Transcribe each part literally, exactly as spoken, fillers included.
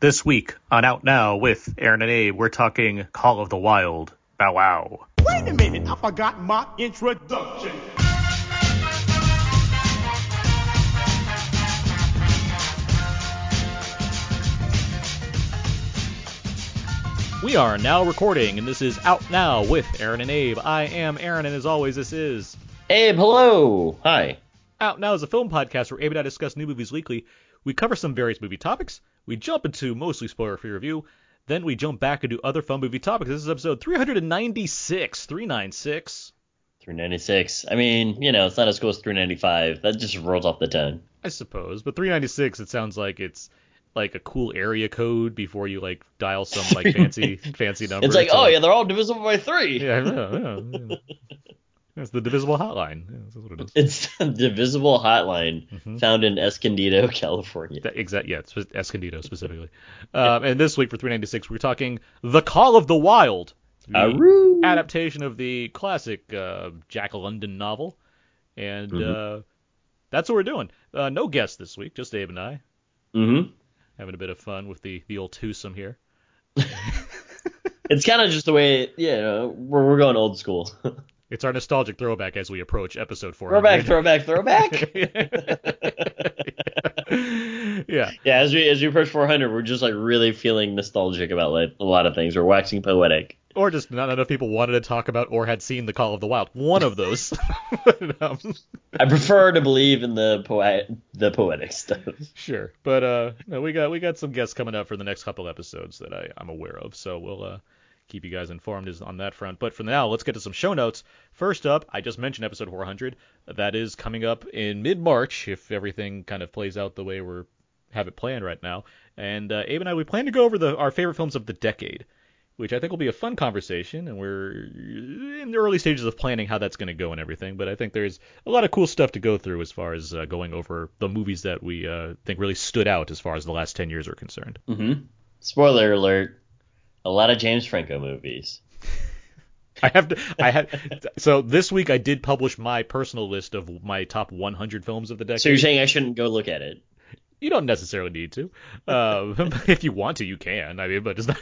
This week on Out Now with Aaron and Abe, we're talking Call of the Wild. Bow wow. Wait a minute, I forgot my introduction. We are now recording, and this is Out Now with Aaron and Abe. I am Aaron, and as always, this is... Abe, hello! Hi. Out Now is a film podcast where Abe and I discuss new movies weekly. We cover some various movie topics. We jump into mostly spoiler-free review. Then we jump back and do other fun movie topics. This is episode three ninety-six. three ninety-six. three ninety-six. I mean, you know, it's not as cool as three ninety-five. That just rolls off the tongue. I suppose. But three ninety-six, it sounds like it's like a cool area code before you, like, dial some, like, fancy fancy number. It's like, oh, like, yeah, they're all divisible by three. Yeah, I know. Yeah, yeah. It's the divisible hotline. Yeah, that's what it is. It's the divisible hotline mm-hmm. found in Escondido, California. Exactly. Yeah, it's Escondido specifically. um, and this week for three ninety-six, we're talking The Call of the Wild, the Aroo! adaptation of the classic uh, Jack London novel, and mm-hmm. uh, that's what we're doing. Uh, no guests this week, just Abe and I. Mm-hmm. Having a bit of fun with the, the old twosome here. It's kind of just the way, yeah, you know, we're we're going old school. It's our nostalgic throwback as we approach episode four. Throwback, throwback, throwback. yeah. yeah. Yeah. As we as we approach four hundred, we're just like really feeling nostalgic about like a lot of things. We're waxing poetic. Or just not enough people wanted to talk about or had seen The Call of the Wild. One of those. I prefer to believe in the poet the poetic stuff. Sure, but uh, no, we got we got some guests coming up for the next couple episodes that I, I'm aware of. So we'll. Uh, keep you guys informed on that front. But for now, let's get to some show notes. First up, I just mentioned episode four hundred. That is coming up in mid-March, if everything kind of plays out the way we have it planned right now. And uh, Abe and I, we plan to go over the, our favorite films of the decade, which I think will be a fun conversation. And we're in the early stages of planning how that's going to go and everything. But I think there's a lot of cool stuff to go through as far as uh, going over the movies that we uh, think really stood out as far as the last ten years are concerned. Mm-hmm. Spoiler alert. A lot of James Franco movies. I have to. I had. So this week I did publish my personal list of my top one hundred films of the decade. So you're saying I shouldn't go look at it? You don't necessarily need to. Uh, if you want to, you can. I mean, but it's not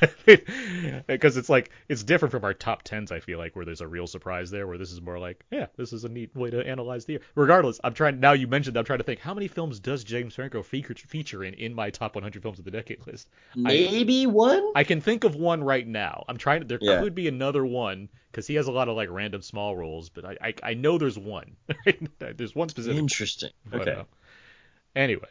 because it's like it's different from our top tens. I feel like where there's a real surprise there, where this is more like, yeah, this is a neat way to analyze the year. Regardless, I'm trying. Now you mentioned, I'm trying to think how many films does James Franco feature, feature in in my top one hundred films of the decade list. Maybe I, one. I can think of one right now. I'm trying to. There yeah. could be another one because he has a lot of like random small roles, but I I, I know there's one. There's one specific. Interesting. But, okay. Uh, anyway.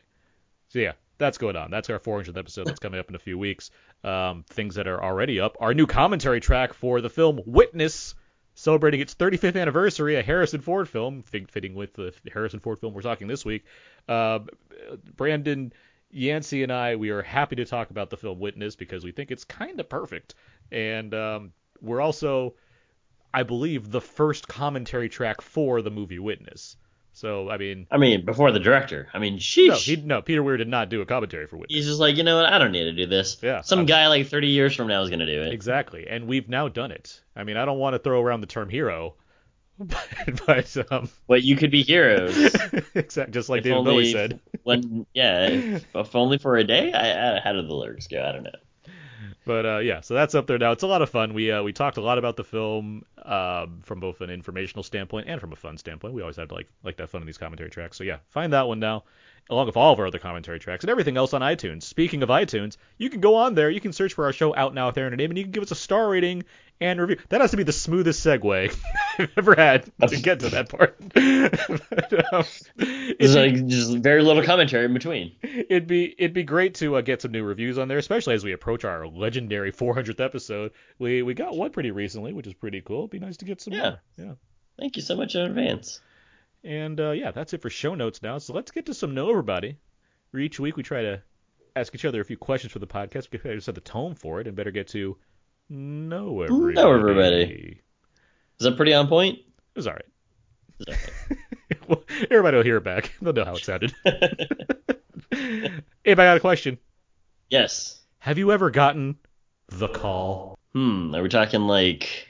So yeah, that's going on. That's our four hundredth episode that's coming up in a few weeks. Um, things that are already up. Our new commentary track for the film Witness, celebrating its thirty-fifth anniversary, a Harrison Ford film, fitting with the Harrison Ford film we're talking this week. Uh, Brandon Yancey and I, we are happy to talk about the film Witness because we think it's kind of perfect. And um, we're also, I believe, the first commentary track for the movie Witness. So, I mean... I mean, before the director. I mean, sheesh. No, he, no, Peter Weir did not do a commentary for Witness. He's just like, you know what, I don't need to do this. Yeah, Some I'm, guy like thirty years from now is going to do it. Exactly, and we've now done it. I mean, I don't want to throw around the term hero, but... But, um, but you could be heroes. Exactly, just like if David Bowie said. When, yeah, if, if only for a day? I, I, how did the lyrics go? I don't know. But, uh, yeah, so that's up there now. It's a lot of fun. We uh, we talked a lot about the film uh, from both an informational standpoint and from a fun standpoint. We always have to like, like that fun in these commentary tracks. So, yeah, find that one now, along with all of our other commentary tracks and everything else on iTunes. Speaking of iTunes, you can go on there. You can search for our show Out Now with Aaron and Abe, and you can give us a star rating and review. That has to be the smoothest segue I've ever had to get to that part. But, um, it's like just very little commentary in between. It'd be it'd be great to uh, get some new reviews on there, especially as we approach our legendary four hundredth episode. We we got one pretty recently, which is pretty cool. It'd be nice to get some yeah. more. Yeah. Thank you so much in advance. And uh, yeah, that's it for show notes now. So let's get to some know everybody. For each week we try to ask each other a few questions for the podcast. We better set the tone for it and better get to know everybody. Know everybody. Is that pretty on point? It was all right. It was all right. Well, everybody will hear it back. They'll know how it sounded. Abe, I got a question. Yes. Have you ever gotten the call? Hmm. Are we talking like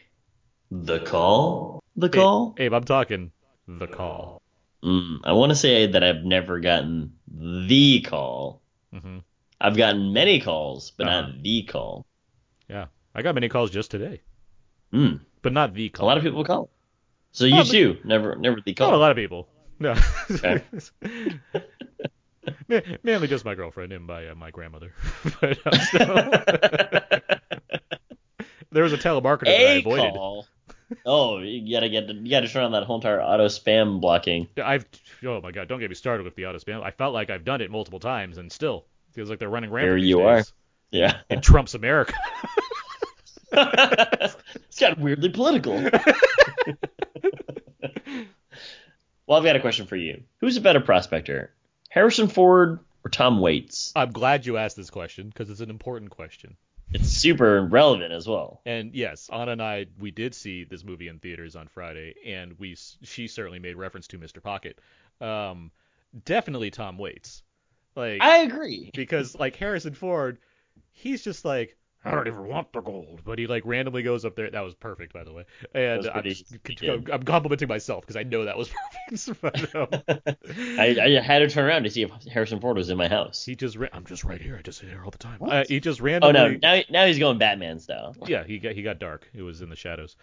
the call? The call? Abe, Abe I'm talking the call. Mm, I want to say that I've never gotten the call. Mm-hmm. I've gotten many calls, but uh-huh. not the call. Yeah, I got many calls just today. Mm. But not the call. A lot of people call. So oh, you too, never never the call. Not a lot of people. No. Okay. Mainly just my girlfriend and my, uh, my grandmother. But, uh, so there was a telemarketer a that I avoided. Call. Oh, you gotta get you gotta turn on that whole entire auto spam blocking. I've oh my god, don't get me started with the auto spam. I felt like I've done it multiple times and still it feels like they're running rampant. There you days. Are. Yeah. It trumps America. It's got weirdly political. Well, I've got a question for you. Who's a better prospector, Harrison Ford or Tom Waits? I'm glad you asked this question because it's an important question. It's super relevant as well. And yes, Anna and I, we did see this movie in theaters on Friday, and we she certainly made reference to Mister Pocket. Um, definitely Tom Waits. Like I agree. Because like Harrison Ford, he's just like, I don't ever want the gold, but he like randomly goes up there. That was perfect, by the way. And I'm, just, I'm complimenting myself because I know that was perfect. But, um, I, I had to turn around to see if Harrison Ford was in my house. He just ran, I'm just right here. I just sit here all the time. Uh, he just randomly. Oh no! Now, now he's going Batman style. Yeah, he got he got dark. It was in the shadows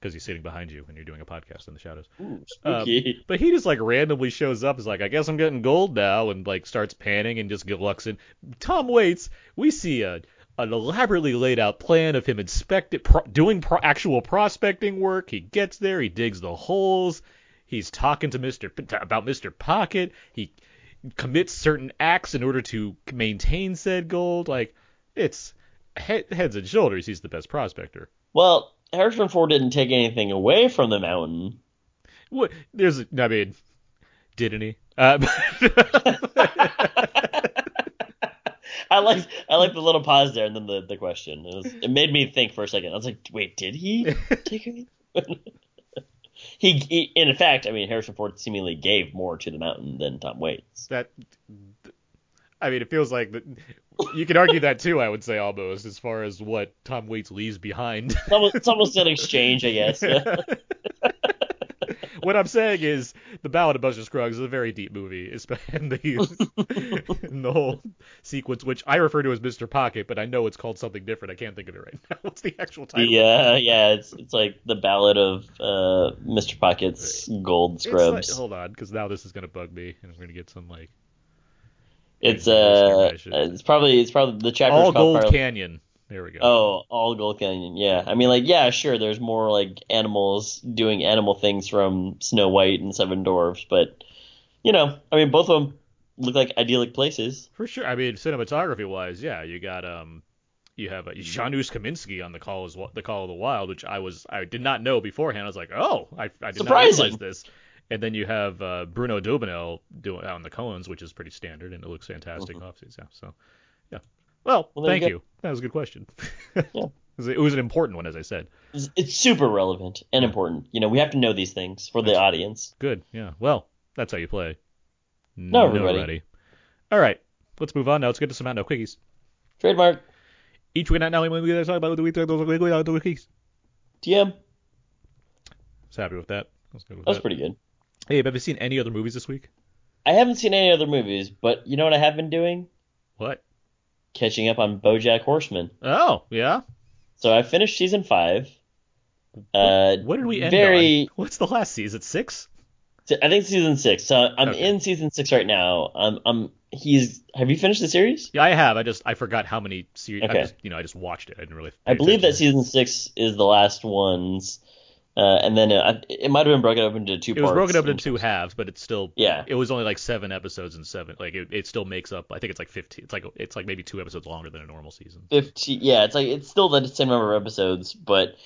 because he's sitting behind you when you're doing a podcast in the shadows. Ooh, spooky. Um, but he just like randomly shows up. Is like, I guess I'm getting gold now, and like starts panning and just glucks in. Tom Waits, we see a. an elaborately laid out plan of him inspecting, pro- doing pro- actual prospecting work. He gets there, he digs the holes, he's talking to Mister P- about Mister Pocket. He commits certain acts in order to maintain said gold. Like it's he- heads and shoulders, he's the best prospector. Well, Harrison Ford didn't take anything away from the mountain. What? There's, I mean, didn't he? Uh, I like I like the little pause there and then the, the question. It, was, it made me think for a second. I was like, wait, did he take anything? he, he in fact, I mean, Harrison Ford seemingly gave more to the mountain than Tom Waits. That, I mean, it feels like the, you could argue that too. I would say almost as far as what Tom Waits leaves behind. It's almost, it's almost an exchange, I guess. What I'm saying is, The Ballad of Buster Scruggs is a very deep movie, and the, and the whole sequence, which I refer to as Mister Pocket, but I know it's called something different. I can't think of it right now. What's the actual title? Yeah, yeah, it's it's like The Ballad of uh, Mister Pocket's Gold Scrubs. Like, hold on, because now this is gonna bug me, and I'm gonna get some like. It's uh, it's probably it's probably the chapter. All Gold probably... Canyon. There we go. Oh, all Gold Canyon, yeah. I mean, like, yeah, sure, there's more, like, animals doing animal things from Snow White and Seven Dwarfs, but, you know, I mean, both of them look like idyllic places. For sure. I mean, cinematography-wise, yeah, you got, um, you have uh, Janusz Kaminski on the Call, is, the Call of the Wild, which I was, I did not know beforehand. I was like, oh, I, I did Surprising. not realize this. And then you have uh, Bruno Dubanow doing out on the Coens, which is pretty standard, and it looks fantastic, mm-hmm. obviously, yeah, so, yeah. Well, well thank you, you. That was a good question. Yeah. it, was, it was an important one, as I said. It's, it's super relevant and important. You know, we have to know these things for the audience. Good, yeah. Well, that's how you play. No, everybody. Nobody. All right, let's move on now. Let's get to some Out Now Quickies. Trademark. Each week, Out Now, we talk about the week, those quickies. T M. I was happy with that. I was good with that. That was pretty good. Hey, have you seen any other movies this week? I haven't seen any other movies, but you know what I have been doing? What? Catching up on BoJack Horseman. Oh, yeah. So I finished season five. Uh, what did we end very, on? What's the last season? Six? I think season six. So I'm okay. in season six right now. Um, I'm. He's. Have you finished the series? Yeah, I have. I just I forgot how many series. Okay. I just, you know, I just watched it. I didn't really. I believe that season six is the last ones. Uh, and then it, it might have been broken up into two parts. It was broken up into two halves, but it's still yeah. It was only like seven episodes and seven. Like it, it still makes up. I think it's like fifteen. It's like it's like maybe two episodes longer than a normal season. Fifteen. Yeah, it's like it's still the same number of episodes, but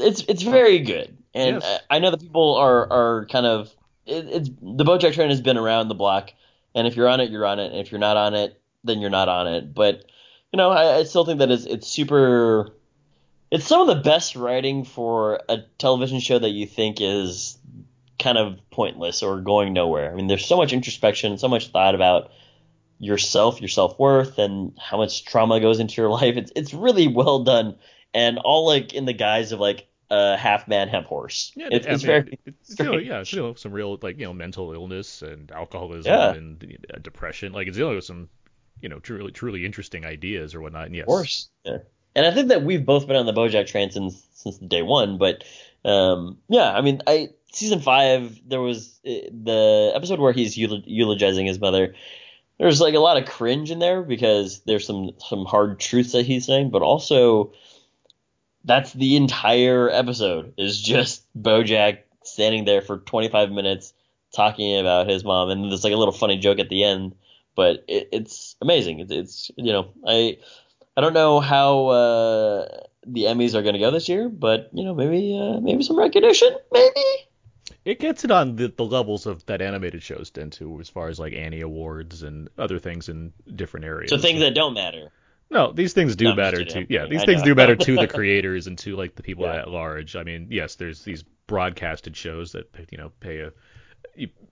it's it's very good. And yes. I, I know that people are are kind of it, it's the BoJack train has been around the block, and if you're on it, you're on it. And if you're not on it, then you're not on it. But you know, I, I still think that it's it's super. It's some of the best writing for a television show that you think is kind of pointless or going nowhere. I mean, there's so much introspection, so much thought about yourself, your self-worth, and how much trauma goes into your life. It's it's really well done, and all like in the guise of like uh, half man, half horse. Yeah, it's, I it's mean, very it's, you know, yeah, it's, you know, some real like you know mental illness and alcoholism yeah. and uh, depression. Like it's dealing you know, with some you know, truly, truly interesting ideas or whatnot. And yes, of course. Yeah. And I think that we've both been on the BoJack train since since day one. But um, yeah, I mean, I season five, there was the episode where he's eulogizing his mother. There's like a lot of cringe in there because there's some some hard truths that he's saying, but also that's the entire episode is just BoJack standing there for twenty-five minutes talking about his mom, and there's like a little funny joke at the end. But it, it's amazing. It's, it's you know I I don't know how uh, the Emmys are going to go this year, but you know maybe uh, maybe some recognition, maybe. It gets it on the, the levels of that animated shows tend to, as far as like Annie Awards and other things in different areas. So things that don't matter. No, these things do no, matter to yeah, these I things know. do matter to the creators and to like the people yeah. at large. I mean, yes, there's these broadcasted shows that you know pay a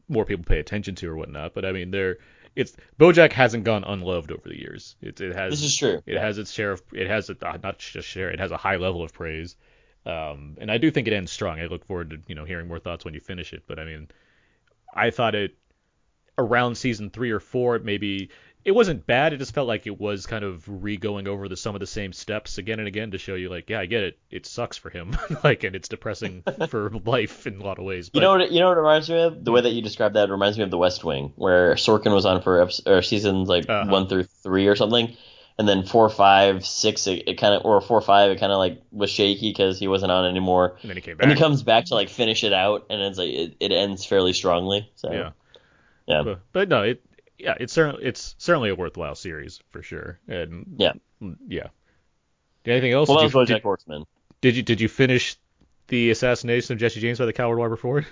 more people pay attention to or whatnot, but I mean, they're it's BoJack hasn't gone unloved over the years. It, it has. This is true. It yeah. has its share of it has a, not just share. It has a high level of praise. Um, and I do think it ends strong. I look forward to, you know, hearing more thoughts when you finish it. But I mean, I thought it around season three or four, maybe it wasn't bad. It just felt like it was kind of re-going over the some of the same steps again and again to show you, like, yeah, I get it. It sucks for him, like, and it's depressing for life in a lot of ways. But... You know what? You know what it reminds me of? The way that you described that reminds me of The West Wing, where Sorkin was on for episodes, or seasons like uh-huh. one through three or something. And then four, five, six, it, it kind of, or four, five, it kind of like was shaky because he wasn't on anymore. And then he came back. And he comes back to like finish it out, and it's like it, it ends fairly strongly. So yeah, yeah. But, but no, it yeah, it's certainly it's certainly a worthwhile series for sure. And yeah, yeah. Anything else? Well, did, you, did, Horseman. did you did you finish the assassination of Jesse James by the coward Robert Ford?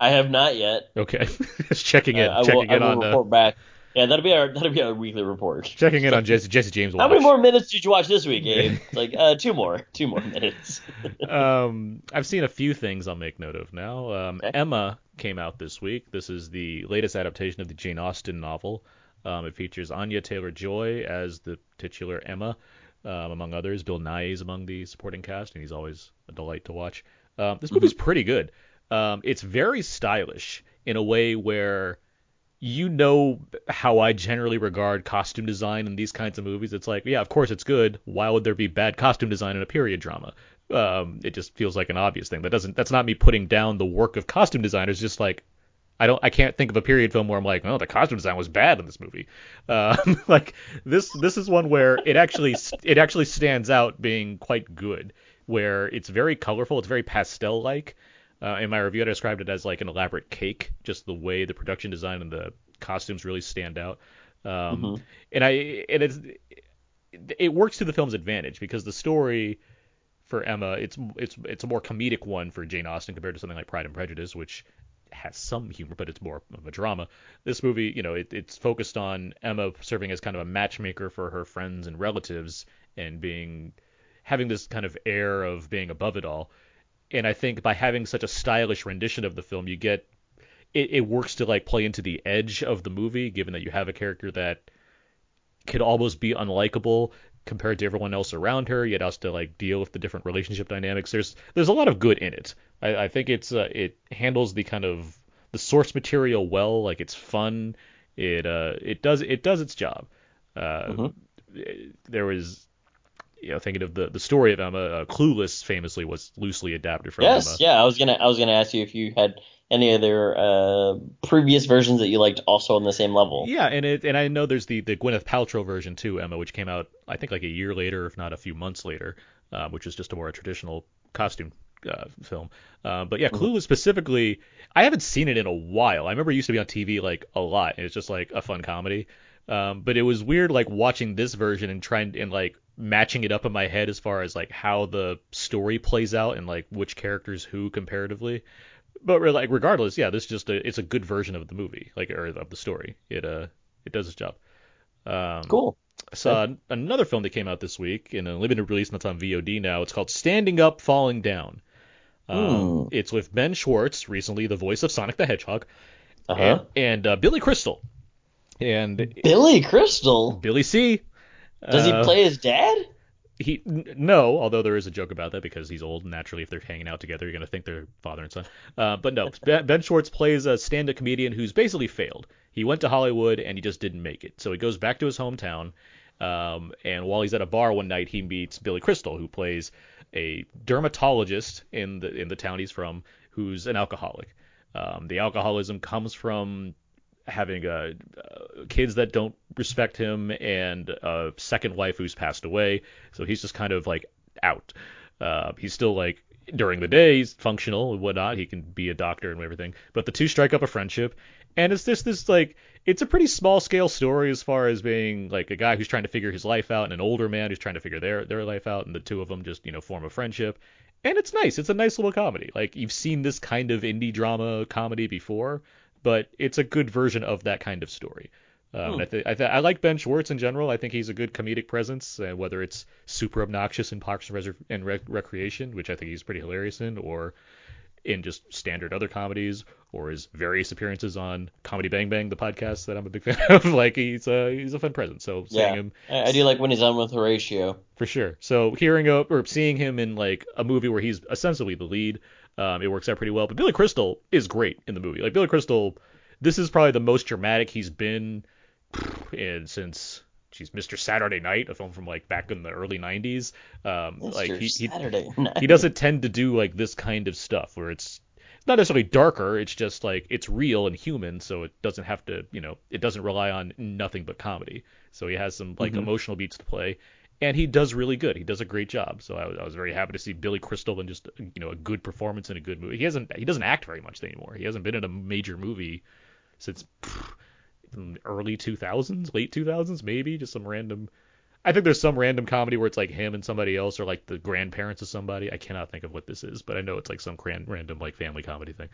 I have not yet. Okay, just checking it. Uh, checking I will, it I will on. Report uh, back. Yeah, that'll be our that'll be our weekly report. Checking in on Jesse, Jesse James. Watch. How many more minutes did you watch this week, Abe? Like uh, two more, two more minutes. um, I've seen a few things I'll make note of now. Um, okay. Emma came out this week. This is the latest adaptation of the Jane Austen novel. Um, it features Anya Taylor-Joy as the titular Emma, um, among others. Bill Nighy is among the supporting cast, and he's always a delight to watch. Um, this movie's mm-hmm. pretty good. Um, it's very stylish in a way where. You know how I generally regard costume design in these kinds of movies. It's like, yeah, of course it's good. Why would there be bad costume design in a period drama? Um, it just feels like an obvious thing. That doesn't. That's not me putting down the work of costume designers. Just like I don't. I can't think of a period film where I'm like, oh, the costume design was bad in this movie. Um, like this. This is one where it actually it actually stands out being quite good. Where it's very colorful. It's very pastel like. Uh, in my review, I described it as like an elaborate cake, just the way the production design and the costumes really stand out. Um, mm-hmm. And I and it's, it works to the film's advantage because the story for Emma, it's it's it's a more comedic one for Jane Austen compared to something like Pride and Prejudice, which has some humor, but it's more of a drama. This movie, you know, it, it's focused on Emma serving as kind of a matchmaker for her friends and relatives and being having this kind of air of being above it all. And I think by having such a stylish rendition of the film, you get it, it works to like play into the edge of the movie, given that you have a character that could almost be unlikable compared to everyone else around her, yet has to like deal with the different relationship dynamics. There's there's a lot of good in it. I, I think it's uh, it handles the kind of the source material well. Like it's fun. It uh it does it does its job. Uh, uh-huh. There was. You know, thinking of the, the story of Emma, uh, Clueless famously was loosely adapted from yes, Emma. Yes, yeah. I was gonna I was gonna ask you if you had any other uh, previous versions that you liked, also on the same level. Yeah, and it and I know there's the, the Gwyneth Paltrow version too, Emma, which came out I think like a year later, if not a few months later, uh, which is just a more traditional costume uh, film. Uh, but yeah, mm-hmm. Clueless specifically, I haven't seen it in a while. I remember it used to be on T V like a lot, and it's just like a fun comedy. Um, but it was weird like watching this version and trying and like matching it up in my head as far as like how the story plays out and like which characters who comparatively. But like regardless, yeah, this is just a, it's a good version of the movie, like or of the story. It uh it does its job. Um, cool. I saw yeah. another film that came out this week in a limited release and it's on V O D now. It's called Standing Up Falling Down. Um, it's with Ben Schwartz, recently the voice of Sonic the Hedgehog, uh-huh. and, and uh, Billy Crystal. And Billy Crystal, Billy C. Does uh, he play his dad? He n- no, although there is a joke about that because he's old. And naturally, if they're hanging out together, you're gonna think they're father and son. Uh, but no, Ben Schwartz plays a stand-up comedian who's basically failed. He went to Hollywood, and he just didn't make it. So he goes back to his hometown, um, and while he's at a bar one night, he meets Billy Crystal, who plays a dermatologist in the in the town he's from, who's an alcoholic. Um, the alcoholism comes from having uh, uh, kids that don't respect him and a second wife who's passed away. So he's just kind of, like, out. Uh, he's still, like, during the day, he's functional and whatnot. He can be a doctor and everything. But the two strike up a friendship. And it's just this, like, it's a pretty small-scale story as far as being, like, a guy who's trying to figure his life out and an older man who's trying to figure their, their life out. And the two of them just, you know, form a friendship. And it's nice. It's a nice little comedy. Like, you've seen this kind of indie drama comedy before, but it's a good version of that kind of story. Um, hmm. I, th- I, th- I like Ben Schwartz in general. I think he's a good comedic presence, uh, whether it's super obnoxious in Parks and, Reser- and Re- Recreation, which I think he's pretty hilarious in, or in just standard other comedies, or his various appearances on Comedy Bang Bang, the podcast that I'm a big fan of. Like, he's a, he's a fun presence. So seeing yeah. him, I do like when he's on with Horatio. For sure. So hearing a, or seeing him in, like, a movie where he's ostensibly the lead, um, it works out pretty well. But Billy Crystal is great in the movie. Like, Billy Crystal, this is probably the most dramatic he's been in since... She's Mister Saturday Night, a film from, like, back in the early nineties. Um, Mister Like he, Saturday he, night. He doesn't tend to do, like, this kind of stuff where it's, it's not necessarily darker. It's just, like, it's real and human, so it doesn't have to, you know, it doesn't rely on nothing but comedy. So he has some, like, mm-hmm. emotional beats to play, and he does really good. He does a great job. So I, I was very happy to see Billy Crystal in just, you know, a good performance in a good movie. He hasn't he doesn't act very much anymore. He hasn't been in a major movie since. Pfft, early two thousands, late two thousands, maybe. Just some random, I think there's some random comedy where it's like him and somebody else, or like the grandparents of somebody. I cannot think of what this is, but I know it's like some grand, random like family comedy thing.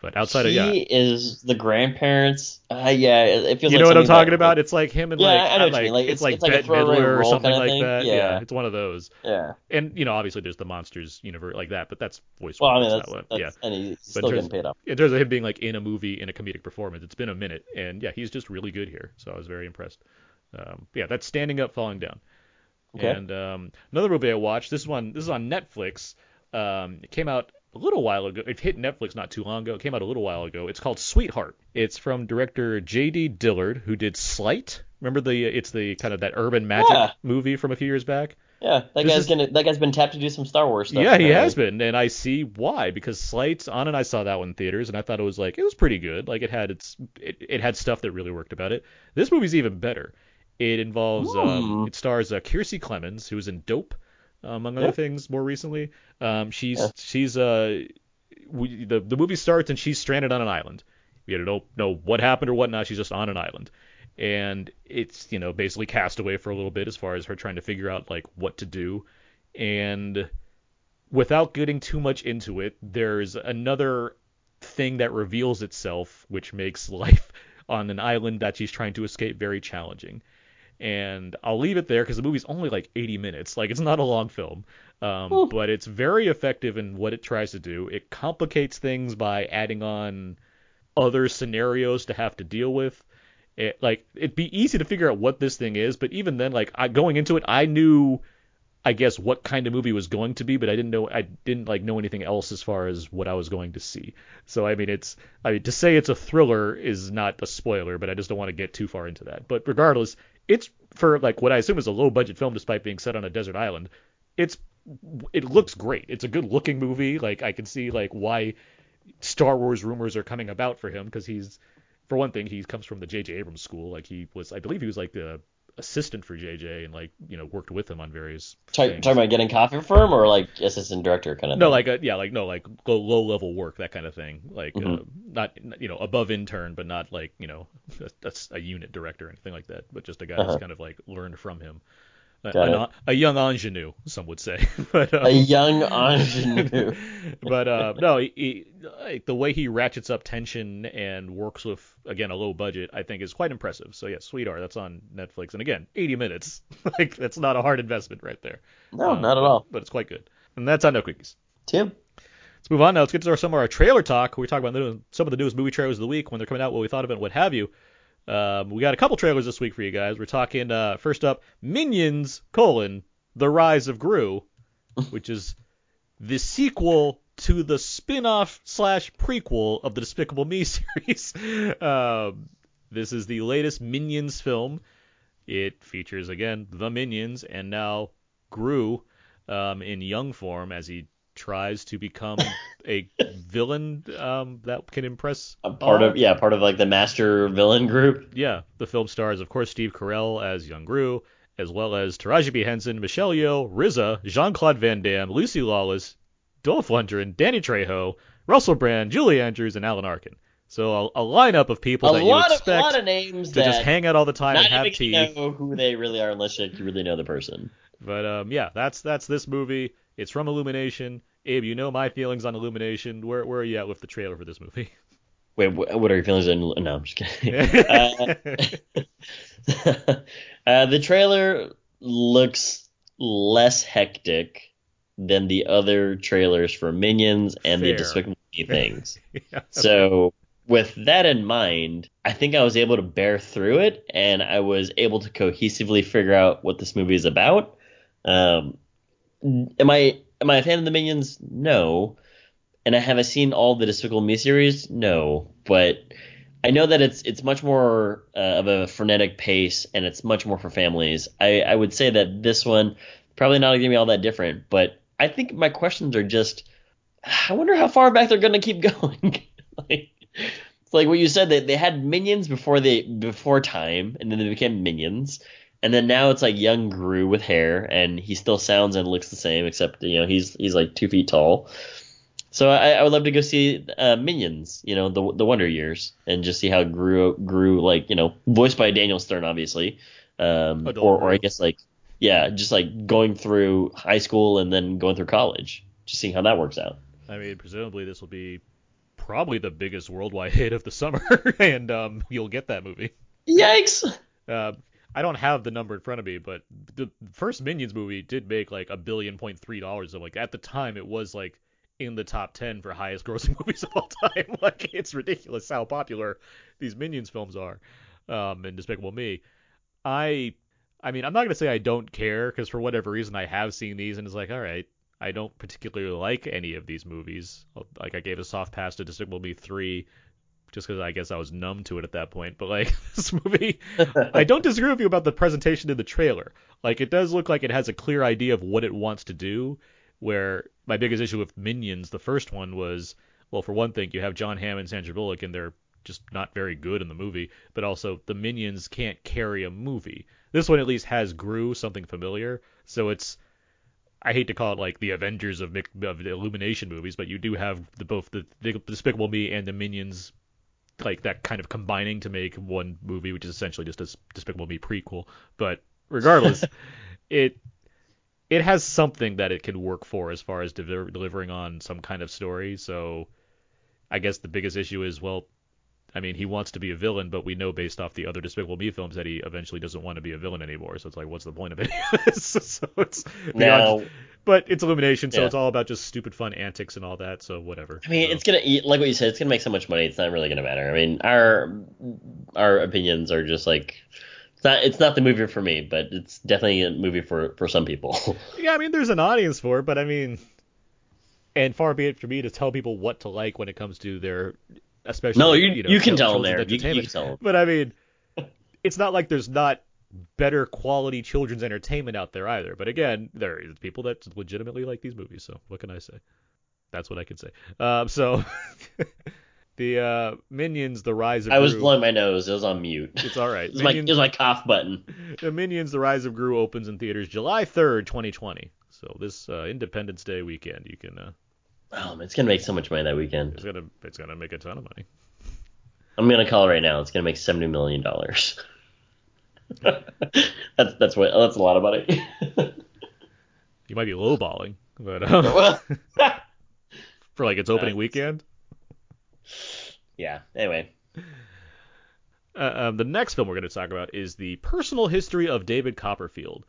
But outside he of yeah, is the grandparents. Uh, yeah, it feels. You like know what I'm talking like, about? It's like him and yeah, like, I know like, like it's, it's like it's Bette like Midler or something kind of like that. Yeah. yeah, it's one of those. Yeah. And you know, obviously there's the Monsters universe like that, but that's voice. Well, I mean, that's, that's, yeah. And he's still getting paid off. In terms of him being like in a movie in a comedic performance, it's been a minute, and yeah, he's just really good here. So I was very impressed. Um, yeah, that's Standing Up, Falling Down. Okay. And um, another movie I watched. This one, this is on Netflix. Um, it came out a little while ago. It hit Netflix not too long ago. It came out a little while ago. It's called Sweetheart. It's from director J D. Dillard, who did Slight. Remember the? It's the kind of that urban magic yeah. movie from a few years back. Yeah, that this guy's is, gonna. That guy's been tapped to do some Star Wars stuff. Yeah, apparently. He has been, and I see why. Because Slight's on, and I saw that one in theaters, and I thought it was like it was pretty good. Like it had its, it, it had stuff that really worked about it. This movie's even better. It involves, um, it stars uh, Kiersey Clemons, who was in Dope. Among other yeah. things, more recently, um, she's yeah. she's uh, we, the the movie starts and she's stranded on an island. You don't know what happened or whatnot. She's just on an island, and it's you know basically Castaway for a little bit as far as her trying to figure out like what to do, and without getting too much into it, there's another thing that reveals itself, which makes life on an island that she's trying to escape very challenging. And I'll leave it there because the movie's only like eighty minutes. Like, it's not a long film, um, but it's very effective in what it tries to do. It complicates things by adding on other scenarios to have to deal with. It, like, it'd be easy to figure out what this thing is, but even then, like, I, going into it, I knew, I guess, what kind of movie it was going to be, but I didn't know, I didn't like know anything else as far as what I was going to see. So, I mean, it's, I mean, to say it's a thriller is not a spoiler, but I just don't want to get too far into that. But regardless, it's for like what I assume is a low budget film, despite being set on a desert island. It's it looks great. It's a good looking movie. Like I can see like why Star Wars rumors are coming about for him because he's for one thing he comes from the J J Abrams school. Like he was, I believe he was like the assistant for J J and like you know worked with him on various. Talk, talking about getting coffee for him or like assistant director kind of. No, thing? like a, yeah, like no, like low, low level work that kind of thing. Like mm-hmm. uh, not you know above intern, but not like you know that's a, a unit director or anything like that. But just a guy uh-huh. that's kind of like learned from him. A, an, a young ingenue, some would say. but, um, a young ingenue. but uh, no, he, he, like, the way he ratchets up tension and works with, again, a low budget, I think is quite impressive. So, yeah, Sweetheart, that's on Netflix. And, again, eighty minutes. like, that's not a hard investment right there. No, um, not at all. But, but it's quite good. And that's on No Quickies. Tim? Let's move on now. Let's get to our, some of our trailer talk. We're talking about the, some of the newest movie trailers of the week, when they're coming out, what we thought of it, what have you. Um, we got a couple trailers this week for you guys. We're talking, uh, first up, Minions, colon, The Rise of Gru, which is the sequel to the spin-off slash prequel of the Despicable Me series. um, This is the latest Minions film. It features, again, the Minions and now Gru um, in young form as he tries to become a villain um, that can impress. A part all. of, yeah, part of like the master villain group. Yeah. The film stars, of course, Steve Carell as young Gru, as well as Taraji B. Henson, Michelle Yeoh, R Z A, Jean-Claude Van Damme, Lucy Lawless, Dolph Lundgren, Danny Trejo, Russell Brand, Julie Andrews, and Alan Arkin. So a, a lineup of people a that you expect of, a lot of names to that just hang out all the time and have tea. Not even know who they really are unless you really know the person. But um, yeah, that's that's this movie. It's from Illumination. Abe, you know my feelings on Illumination. Where where are you at with the trailer for this movie? Wait, what are your feelings on? No, I'm just kidding. uh, uh, the trailer looks less hectic than the other trailers for Minions and Fair. The Despicable Me things. Yeah. So with that in mind, I think I was able to bear through it, and I was able to cohesively figure out what this movie is about. Um, am I am I a fan of the Minions? No. And I have I seen all the Despicable Me series? No. But I know that it's it's much more uh, of a frenetic pace, and it's much more for families. I, I would say that this one probably not going to be all that different, but I think my questions are just, I wonder how far back they're going to keep going. Like, it's like what you said, that they, they had Minions before they before time, and then they became Minions, and then now it's like young Gru with hair, and he still sounds and looks the same, except you know he's he's like two feet tall. So I, I would love to go see uh, Minions, you know, the the Wonder Years, and just see how Gru Gru like you know voiced by Daniel Stern, obviously, um, or or I guess like. Yeah, just like going through high school and then going through college, just seeing how that works out. I mean, presumably this will be probably the biggest worldwide hit of the summer, and um, you'll get that movie. Yikes! Uh, I don't have the number in front of me, but the first Minions movie did make like a billion point three dollars. Like at the time, it was like in the top ten for highest grossing movies of all time. Like it's ridiculous how popular these Minions films are, um, and Despicable Me. I. I mean, I'm not going to say I don't care, because for whatever reason I have seen these, and it's like, all right, I don't particularly like any of these movies. Like, I gave a soft pass to Despicable Me three, just because I guess I was numb to it at that point. But, like, this movie, I don't disagree with you about the presentation in the trailer. Like, it does look like it has a clear idea of what it wants to do, where my biggest issue with Minions, the first one, was, well, for one thing, you have John Hamm and Sandra Bullock, and they're just not very good in the movie, but also the Minions can't carry a movie. This one at least has Gru, something familiar, so it's, I hate to call it like the Avengers of, of the Illumination movies, but you do have the, both the, the Despicable Me and the Minions, like that kind of combining to make one movie, which is essentially just a Despicable Me prequel, but regardless, it it has something that it can work for as far as de- delivering on some kind of story, so I guess the biggest issue is, well, I mean, he wants to be a villain, but we know based off the other Despicable Me films that he eventually doesn't want to be a villain anymore. So it's like, what's the point of it? so it's no. Beyond, but it's Illumination, so yeah. It's all about just stupid fun antics and all that. So whatever. I mean, so. It's gonna like what you said. It's gonna make so much money. It's not really gonna matter. I mean, our our opinions are just like it's not. It's not the movie for me, but it's definitely a movie for for some people. Yeah, I mean, there's an audience for it, but I mean, and far be it for me to tell people what to like when it comes to their. Especially, no, you, you, know, you can tell them there. You, you can tell them. But I mean, it's not like there's not better quality children's entertainment out there either. But again, there are people that legitimately like these movies. So what can I say? That's what I can say. Um, so the uh, Minions, The Rise of Gru. I was blowing my nose. It was on mute. It's all right. it, was Minions, my, it was my cough button. The Minions, The Rise of Gru opens in theaters July third, twenty twenty. So this uh, Independence Day weekend, you can. Uh, Oh, it's gonna make so much money that weekend. It's gonna, it's gonna make a ton of money. I'm gonna call it right now. It's gonna make seventy million dollars. that's that's what that's a lot of money. You might be lowballing, but uh, for like its opening uh, weekend. Yeah. Anyway, uh, um, the next film we're gonna talk about is The Personal History of David Copperfield.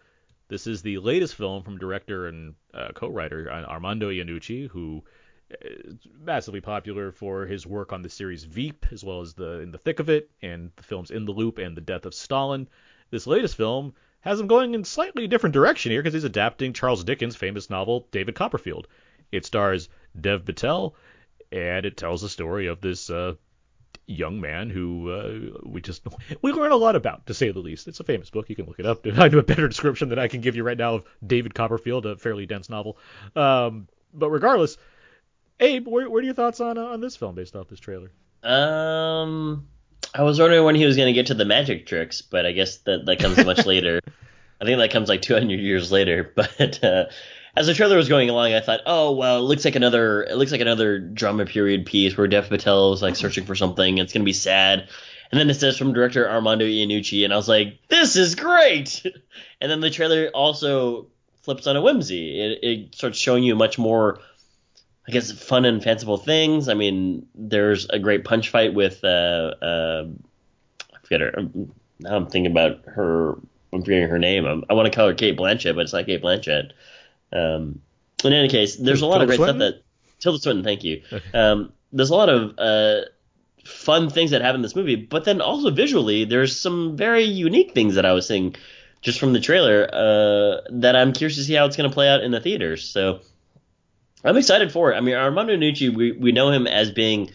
This is the latest film from director and uh, co-writer Armando Iannucci, who is massively popular for his work on the series Veep, as well as the In the Thick of It, and the films In the Loop and The Death of Stalin. This latest film has him going in a slightly different direction here because he's adapting Charles Dickens' famous novel David Copperfield. It stars Dev Patel, and it tells the story of this uh, young man who uh, we just we learn a lot about, to say the least. It's a famous book. You can look it up. I do a better description than I can give you right now of David Copperfield, a fairly dense novel. Um, but regardless, Abe, what are your thoughts on uh, on this film based off this trailer? Um, I was wondering when he was going to get to the magic tricks, but I guess that, that comes much later. I think that comes like two hundred years later. But uh, as the trailer was going along, I thought, oh, well, it looks like another it looks like another drama period piece where Dev Patel is like searching for something. It's going to be sad. And then it says from director Armando Iannucci, and I was like, this is great. And then the trailer also flips on a whimsy. It, it starts showing you much more, I guess, fun and fanciful things. I mean, there's a great punch fight with, uh, uh, I forget her. Now I'm thinking about her. I'm forgetting her name. I'm, I want to call her Kate Blanchett, but it's not Kate Blanchett. Um, in any case, there's a lot Tilda of great Swinton? stuff that Tilda Swinton. Thank you. Okay. Um, there's a lot of uh, fun things that happen in this movie, but then also visually, there's some very unique things that I was seeing just from the trailer uh, that I'm curious to see how it's going to play out in the theaters. So I'm excited for it. I mean, Armando Iannucci, we, we know him as being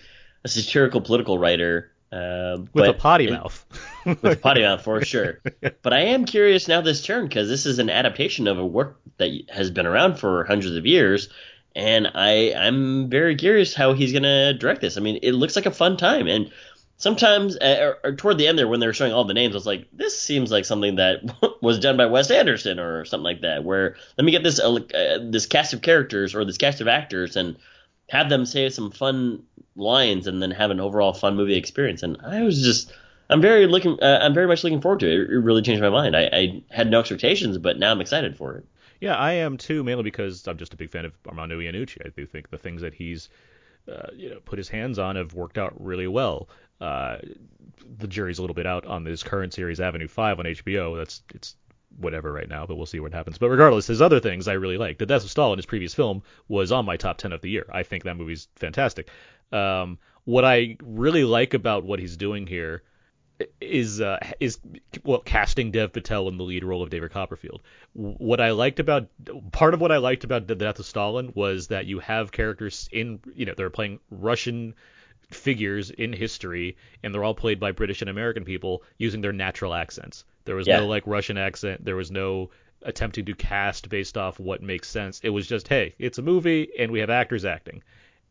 a satirical political writer. Uh, with but, a potty and, mouth. with a potty mouth, for sure. But I am curious now this turn, because this is an adaptation of a work that has been around for hundreds of years. And I, I'm very curious how he's going to direct this. I mean, it looks like a fun time. And sometimes, uh, or, or toward the end there, when they were showing all the names, I was like, this seems like something that was done by Wes Anderson or something like that, where let me get this uh, this cast of characters or this cast of actors and have them say some fun lines and then have an overall fun movie experience. And I was just, I'm very looking, uh, I'm very much looking forward to it. It really changed my mind. I, I had no expectations, but now I'm excited for it. Yeah, I am too, mainly because I'm just a big fan of Armando Iannucci. I do think the things that he's uh, you know, put his hands on have worked out really well. Uh, the jury's a little bit out on this current series Avenue five on H B O. That's it's whatever right now, but we'll see what happens. But regardless, there's other things I really like. The Death of Stalin, his previous film, was on my top ten of the year. I think that movie's fantastic. Um, what I really like about what he's doing here is uh, is well casting Dev Patel in the lead role of David Copperfield. What I liked about part of what I liked about The Death of Stalin was that you have characters in you know they're playing Russian figures in history, and they're all played by British and American people using their natural accents. There was yeah. no like Russian accent. There was no attempting to cast based off what makes sense. It was just, hey, it's a movie and we have actors acting.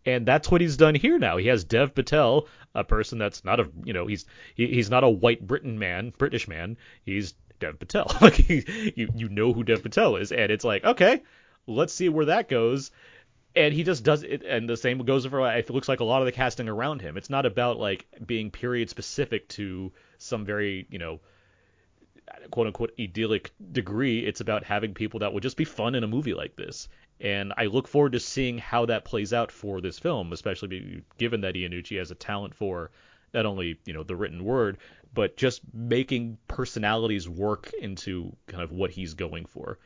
And that's what he's done here now. He has Dev Patel, a person that's not a, you know, he's he, he's not a white Britain man, British man. He's Dev Patel. Like he, you you know who Dev Patel is, and it's like, okay, let's see where that goes. And he just does it, and the same goes for, it looks like, a lot of the casting around him. It's not about, like, being period-specific to some very, you know, quote-unquote idyllic degree. It's about having people that will just be fun in a movie like this. And I look forward to seeing how that plays out for this film, especially given that Iannucci has a talent for not only, you know, the written word, but just making personalities work into kind of what he's going for.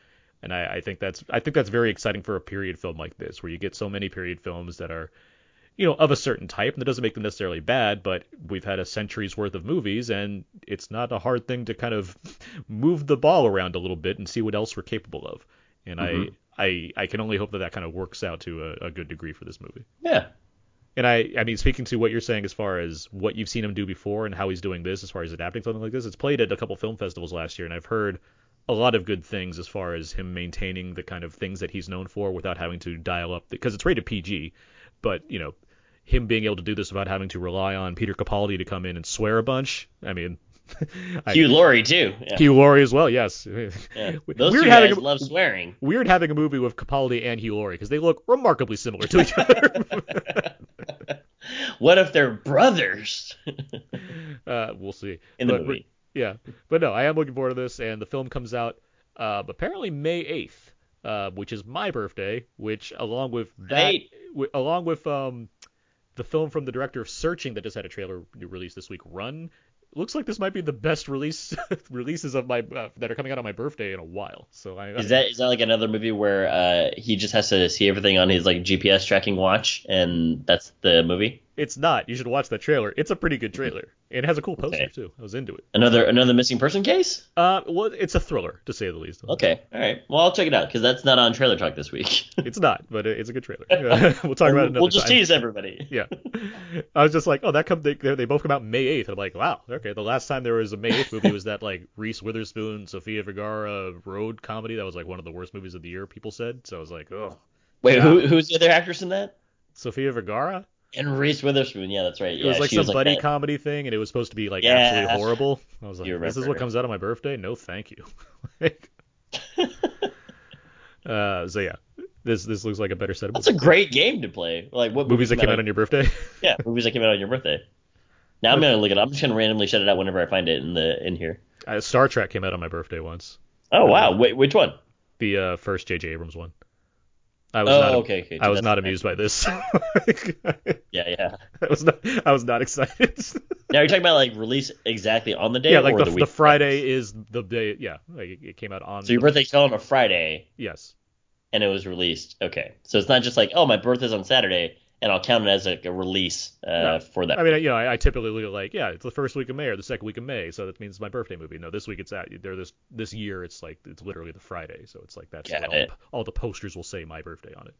And I, I think that's I think that's very exciting for a period film like this, where you get so many period films that are, you know, of a certain type. And that doesn't make them necessarily bad, but we've had a century's worth of movies, and it's not a hard thing to kind of move the ball around a little bit and see what else we're capable of. And mm-hmm. I, I I can only hope that that kind of works out to a, a good degree for this movie. Yeah. And I, I mean, speaking to what you're saying as far as what you've seen him do before and how he's doing this as far as adapting something like this, it's played at a couple film festivals last year, and I've heard a lot of good things as far as him maintaining the kind of things that he's known for without having to dial up, because it's rated P G, but, you know, him being able to do this without having to rely on Peter Capaldi to come in and swear a bunch. I mean, I, Hugh Laurie too. Yeah. Hugh Laurie as well. Yes. Yeah. Those weird two guys a, love swearing. Weird having a movie with Capaldi and Hugh Laurie, because they look remarkably similar to each other. What if they're brothers? uh, we'll see. In the but, movie. Yeah, but no, I am looking forward to this, and the film comes out uh, apparently May eighth, uh, which is my birthday, which along with that, w- along with um, the film from the director of Searching that just had a trailer release this week, Run, looks like this might be the best release releases of my uh, that are coming out on my birthday in a while. So I, is that I, is that like another movie where uh, he just has to see everything on his like G P S tracking watch, and that's the movie? It's not. You should watch that trailer. It's a pretty good trailer. And it has a cool poster, okay. too. I was into it. Another another missing person case? Uh, well, it's a thriller, to say the least. Okay. All right. Well, I'll check it out, because that's not on Trailer Talk this week. It's not, but it's a good trailer. We'll talk about it another We'll just time. tease everybody. Yeah. I was just like, oh, that come, they, they both come out May eighth. I'm like, wow, okay. The last time there was a May eighth movie was that, like, Reese Witherspoon, Sofia Vergara road comedy. That was, like, one of the worst movies of the year, people said. So I was like, oh. Wait, yeah. who who's the other actress in that? Sofia Vergara? And Reese Witherspoon, yeah, that's right. It yeah, was like some was like buddy that. comedy thing, and it was supposed to be like yeah, absolutely horrible. I was like, this is what comes out on my birthday? No, thank you. like, uh, so yeah, this this looks like a better setup. That's a great game to play. Like what movies, movies that came out on, on your birthday? Yeah, movies that came out on your birthday. Now I'm gonna look it up. I'm just gonna randomly shut it out whenever I find it in the in here. Uh, Star Trek came out on my birthday once. Oh wow, wait, which one? The uh, first J J Abrams one. I was, oh, not, okay, okay. Dude, I was not amused by this. yeah, yeah. I was not, I was not excited. Now you're talking about like release exactly on the day. Yeah, like or the, the, week the Friday next? is the day. Yeah, like it came out on. So your the, birthday fell on a Friday. Yes. And it was released. Okay, so it's not just like, oh, my birthday's on Saturday, and I'll count it as like a release uh, no. for that. I mean, you know, I, I typically look at like, yeah, it's the first week of May or the second week of May, so that means it's my birthday movie. No, this week it's at there. This this year it's like it's literally the Friday, so it's like that's all the, all the posters will say my birthday on it.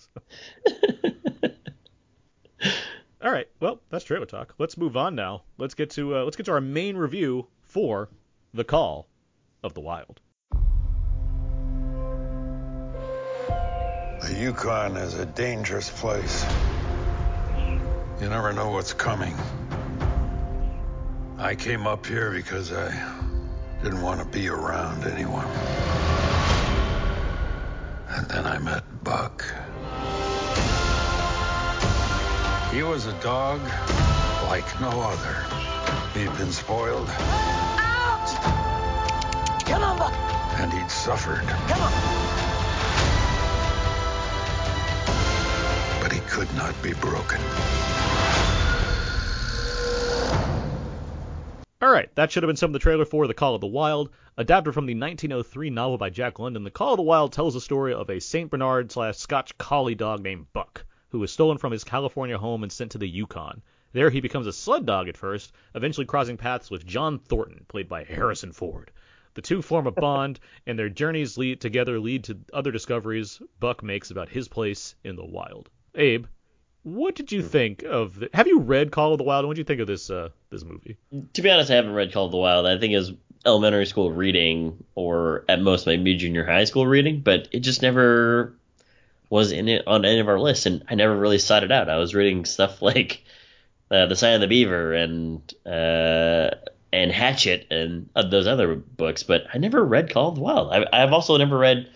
So. All right, well that's trailer talk. Let's move on now. Let's get to uh, let's get to our main review for The Call of the Wild. The Yukon is a dangerous place. You never know what's coming. I came up here because I didn't want to be around anyone. And then I met Buck. He was a dog like no other. He'd been spoiled. Ouch! Come on, Buck! And he'd suffered. Come on! Could not be broken. All right, that should have been some of the trailer for The Call of the Wild, adapted from the nineteen oh three novel by Jack London. The Call of the Wild tells the story of a Saint Bernard slash Scotch collie dog named Buck, who is stolen from his California home and sent to the Yukon. There he becomes a sled dog at first, eventually crossing paths with John Thornton, played by Harrison Ford. The two form a bond, and their journeys lead together lead to other discoveries Buck makes about his place in the wild. Abe, what did you think of the, have you read Call of the Wild? What did you think of this uh, this movie? To be honest, I haven't read Call of the Wild. I think it was elementary school reading or at most my mid-junior high school reading, but it just never was in it on any of our lists, and I never really sought it out. I was reading stuff like uh, The Sign of the Beaver and uh, and Hatchet and those other books, but I never read Call of the Wild. I, I've also never read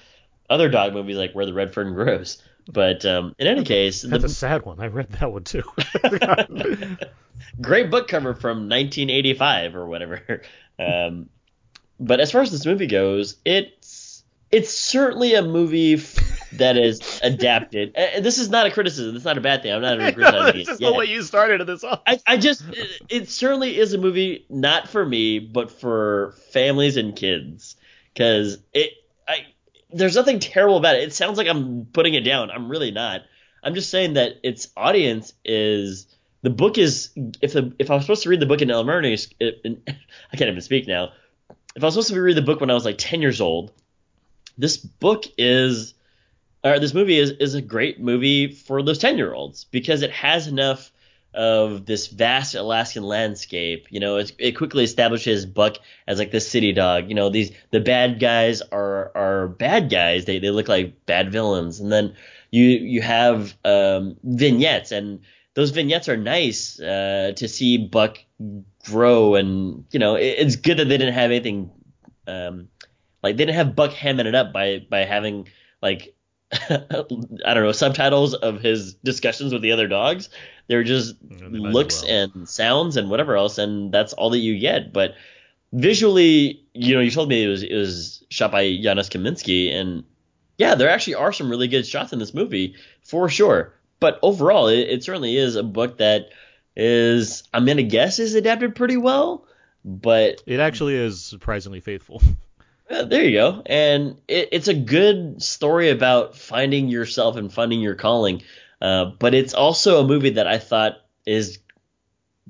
other dog movies like Where the Red Fern Grows. But um, in any case... That's the, a sad one. I read that one, too. Great book cover from nineteen eighty-five or whatever. Um, but as far as this movie goes, it's it's certainly a movie f- that is adapted. Uh, this is not a criticism. It's not a bad thing. I'm not a criticizing it. That's just the way you started this off. I, I just... It, it certainly is a movie not for me, but for families and kids. Because it... I. There's nothing terrible about it. It sounds like I'm putting it down. I'm really not. I'm just saying that its audience is – the book is – if the if I was supposed to read the book in elementary – I can't even speak now. If I was supposed to read the book when I was like ten years old, this book is – or this movie is, is a great movie for those ten-year-olds because it has enough – of this vast Alaskan landscape. You know, it, it quickly establishes Buck as like the city dog. You know, these the bad guys are are bad guys. They they look like bad villains. And then you you have um, vignettes, and those vignettes are nice uh, to see Buck grow. And you know, it, it's good that they didn't have anything um, like they didn't have Buck hamming it up by by having like. I don't know, subtitles of his discussions with the other dogs. They're just yeah, they looks well. and sounds and whatever else, and that's all that you get. But visually, you know, you told me it was, it was shot by Janusz Kaminski, and yeah, there actually are some really good shots in this movie for sure. But overall, it, it certainly is a book that is, I'm going to guess, is adapted pretty well. But it actually is surprisingly faithful. Yeah, there you go. And it, it's a good story about finding yourself and finding your calling. Uh, but it's also a movie that I thought is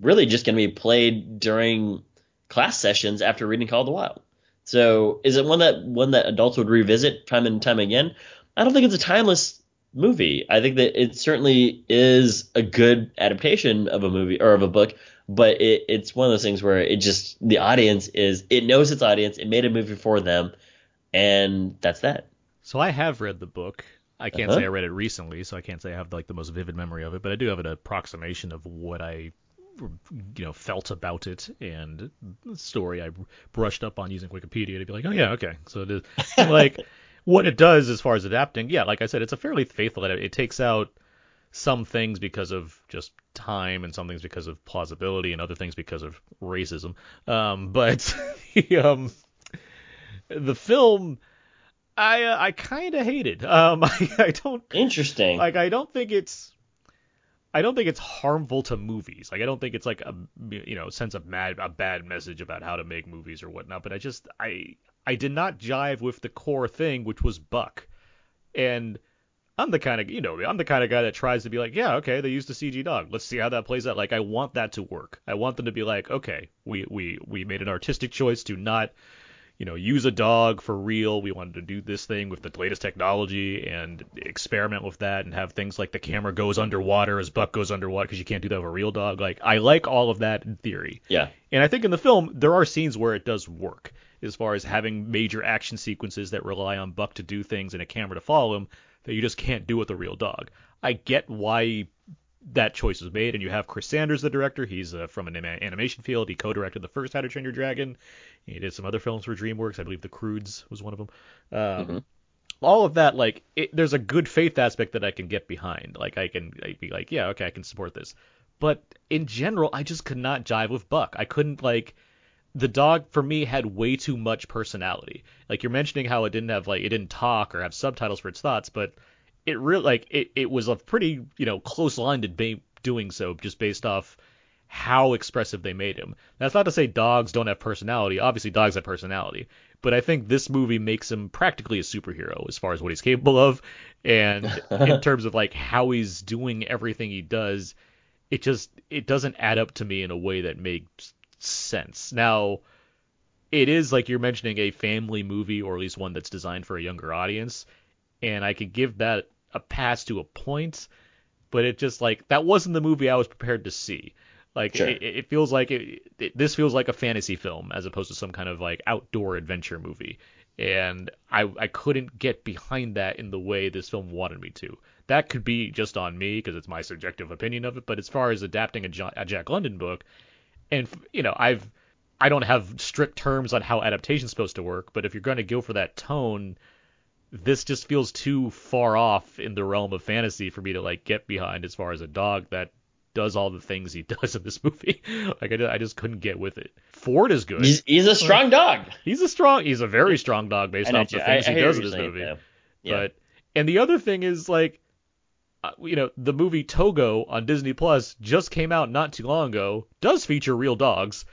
really just going to be played during class sessions after reading Call of the Wild. So is it one that one that adults would revisit time and time again? I don't think it's a timeless movie. I think that it certainly is a good adaptation of a movie or of a book, but it, it's one of those things where it just the audience is it knows its audience. It made a movie for them, and that's that. So I have read the book. I can't uh-huh. say I read it recently, so I can't say I have like the most vivid memory of it, but I do have an approximation of what I you know felt about it and the story. I brushed up on using Wikipedia to be like, oh yeah, okay. So it is like. What it does as far as adapting, yeah, like I said, it's a fairly faithful adaptation. It takes out some things because of just time and some things because of plausibility and other things because of racism. Um, but the, um, the film, I uh, I kind of hated. Um, I, I don't interesting. Like I don't think it's. I don't think it's harmful to movies. Like I don't think it's like a you know sense of mad a bad message about how to make movies or whatnot. But I just I I did not jive with the core thing, which was Buck. And I'm the kind of you know I'm the kind of guy that tries to be like, yeah, okay, they used a C G dog. Let's see how that plays out. Like I want that to work. I want them to be like, okay, we we we made an artistic choice to not you know use a dog for real. We wanted to do this thing with the latest technology and experiment with that and have things like the camera goes underwater as Buck goes underwater because you can't do that with a real dog. Like I like all of that in theory. Yeah. And I think in the film there are scenes where it does work as far as having major action sequences that rely on Buck to do things and a camera to follow him that you just can't do with a real dog. I get why that choice was made, and you have Chris Sanders, the director. He's uh, from an animation field. He co-directed the first How to Train Your Dragon. He did some other films for DreamWorks. I believe The Croods was one of them. Um, mm-hmm. All of that, like, it, there's a good faith aspect that I can get behind. Like, I can I'd be like, yeah, okay, I can support this. But in general, I just could not jive with Buck. I couldn't, like... The dog, for me, had way too much personality. Like, you're mentioning how it didn't have, like, it didn't talk or have subtitles for its thoughts, but it really, like, it, it was a pretty, you know, close line to be doing so just based off how expressive they made him. That's not to say dogs don't have personality. Obviously, dogs have personality. But I think this movie makes him practically a superhero as far as what he's capable of. And in terms of, like, how he's doing everything he does, it just, it doesn't add up to me in a way that makes sense. Now, it is, like you're mentioning, a family movie, or at least one that's designed for a younger audience, and I could give that a pass to a point, but it just, like, that wasn't the movie I was prepared to see. Like, sure. it, it feels like it, it, this feels like a fantasy film as opposed to some kind of, like, outdoor adventure movie, and I, I couldn't get behind that in the way this film wanted me to. That could be just on me, because it's my subjective opinion of it, but as far as adapting a, John, a Jack London book, and, you know, I've, I don't have strict terms on how adaptation's supposed to work, but if you're going to go for that tone, this just feels too far off in the realm of fantasy for me to, like, get behind as far as a dog that does all the things he does in this movie. Like, I, I just couldn't get with it. Ford is good. He's, he's a strong dog. He's a strong, he's a very strong dog based off you. the things I, I he does in this movie. Yeah. But, and the other thing is, like, you know, the movie Togo on Disney Plus just came out not too long ago, does feature real dogs.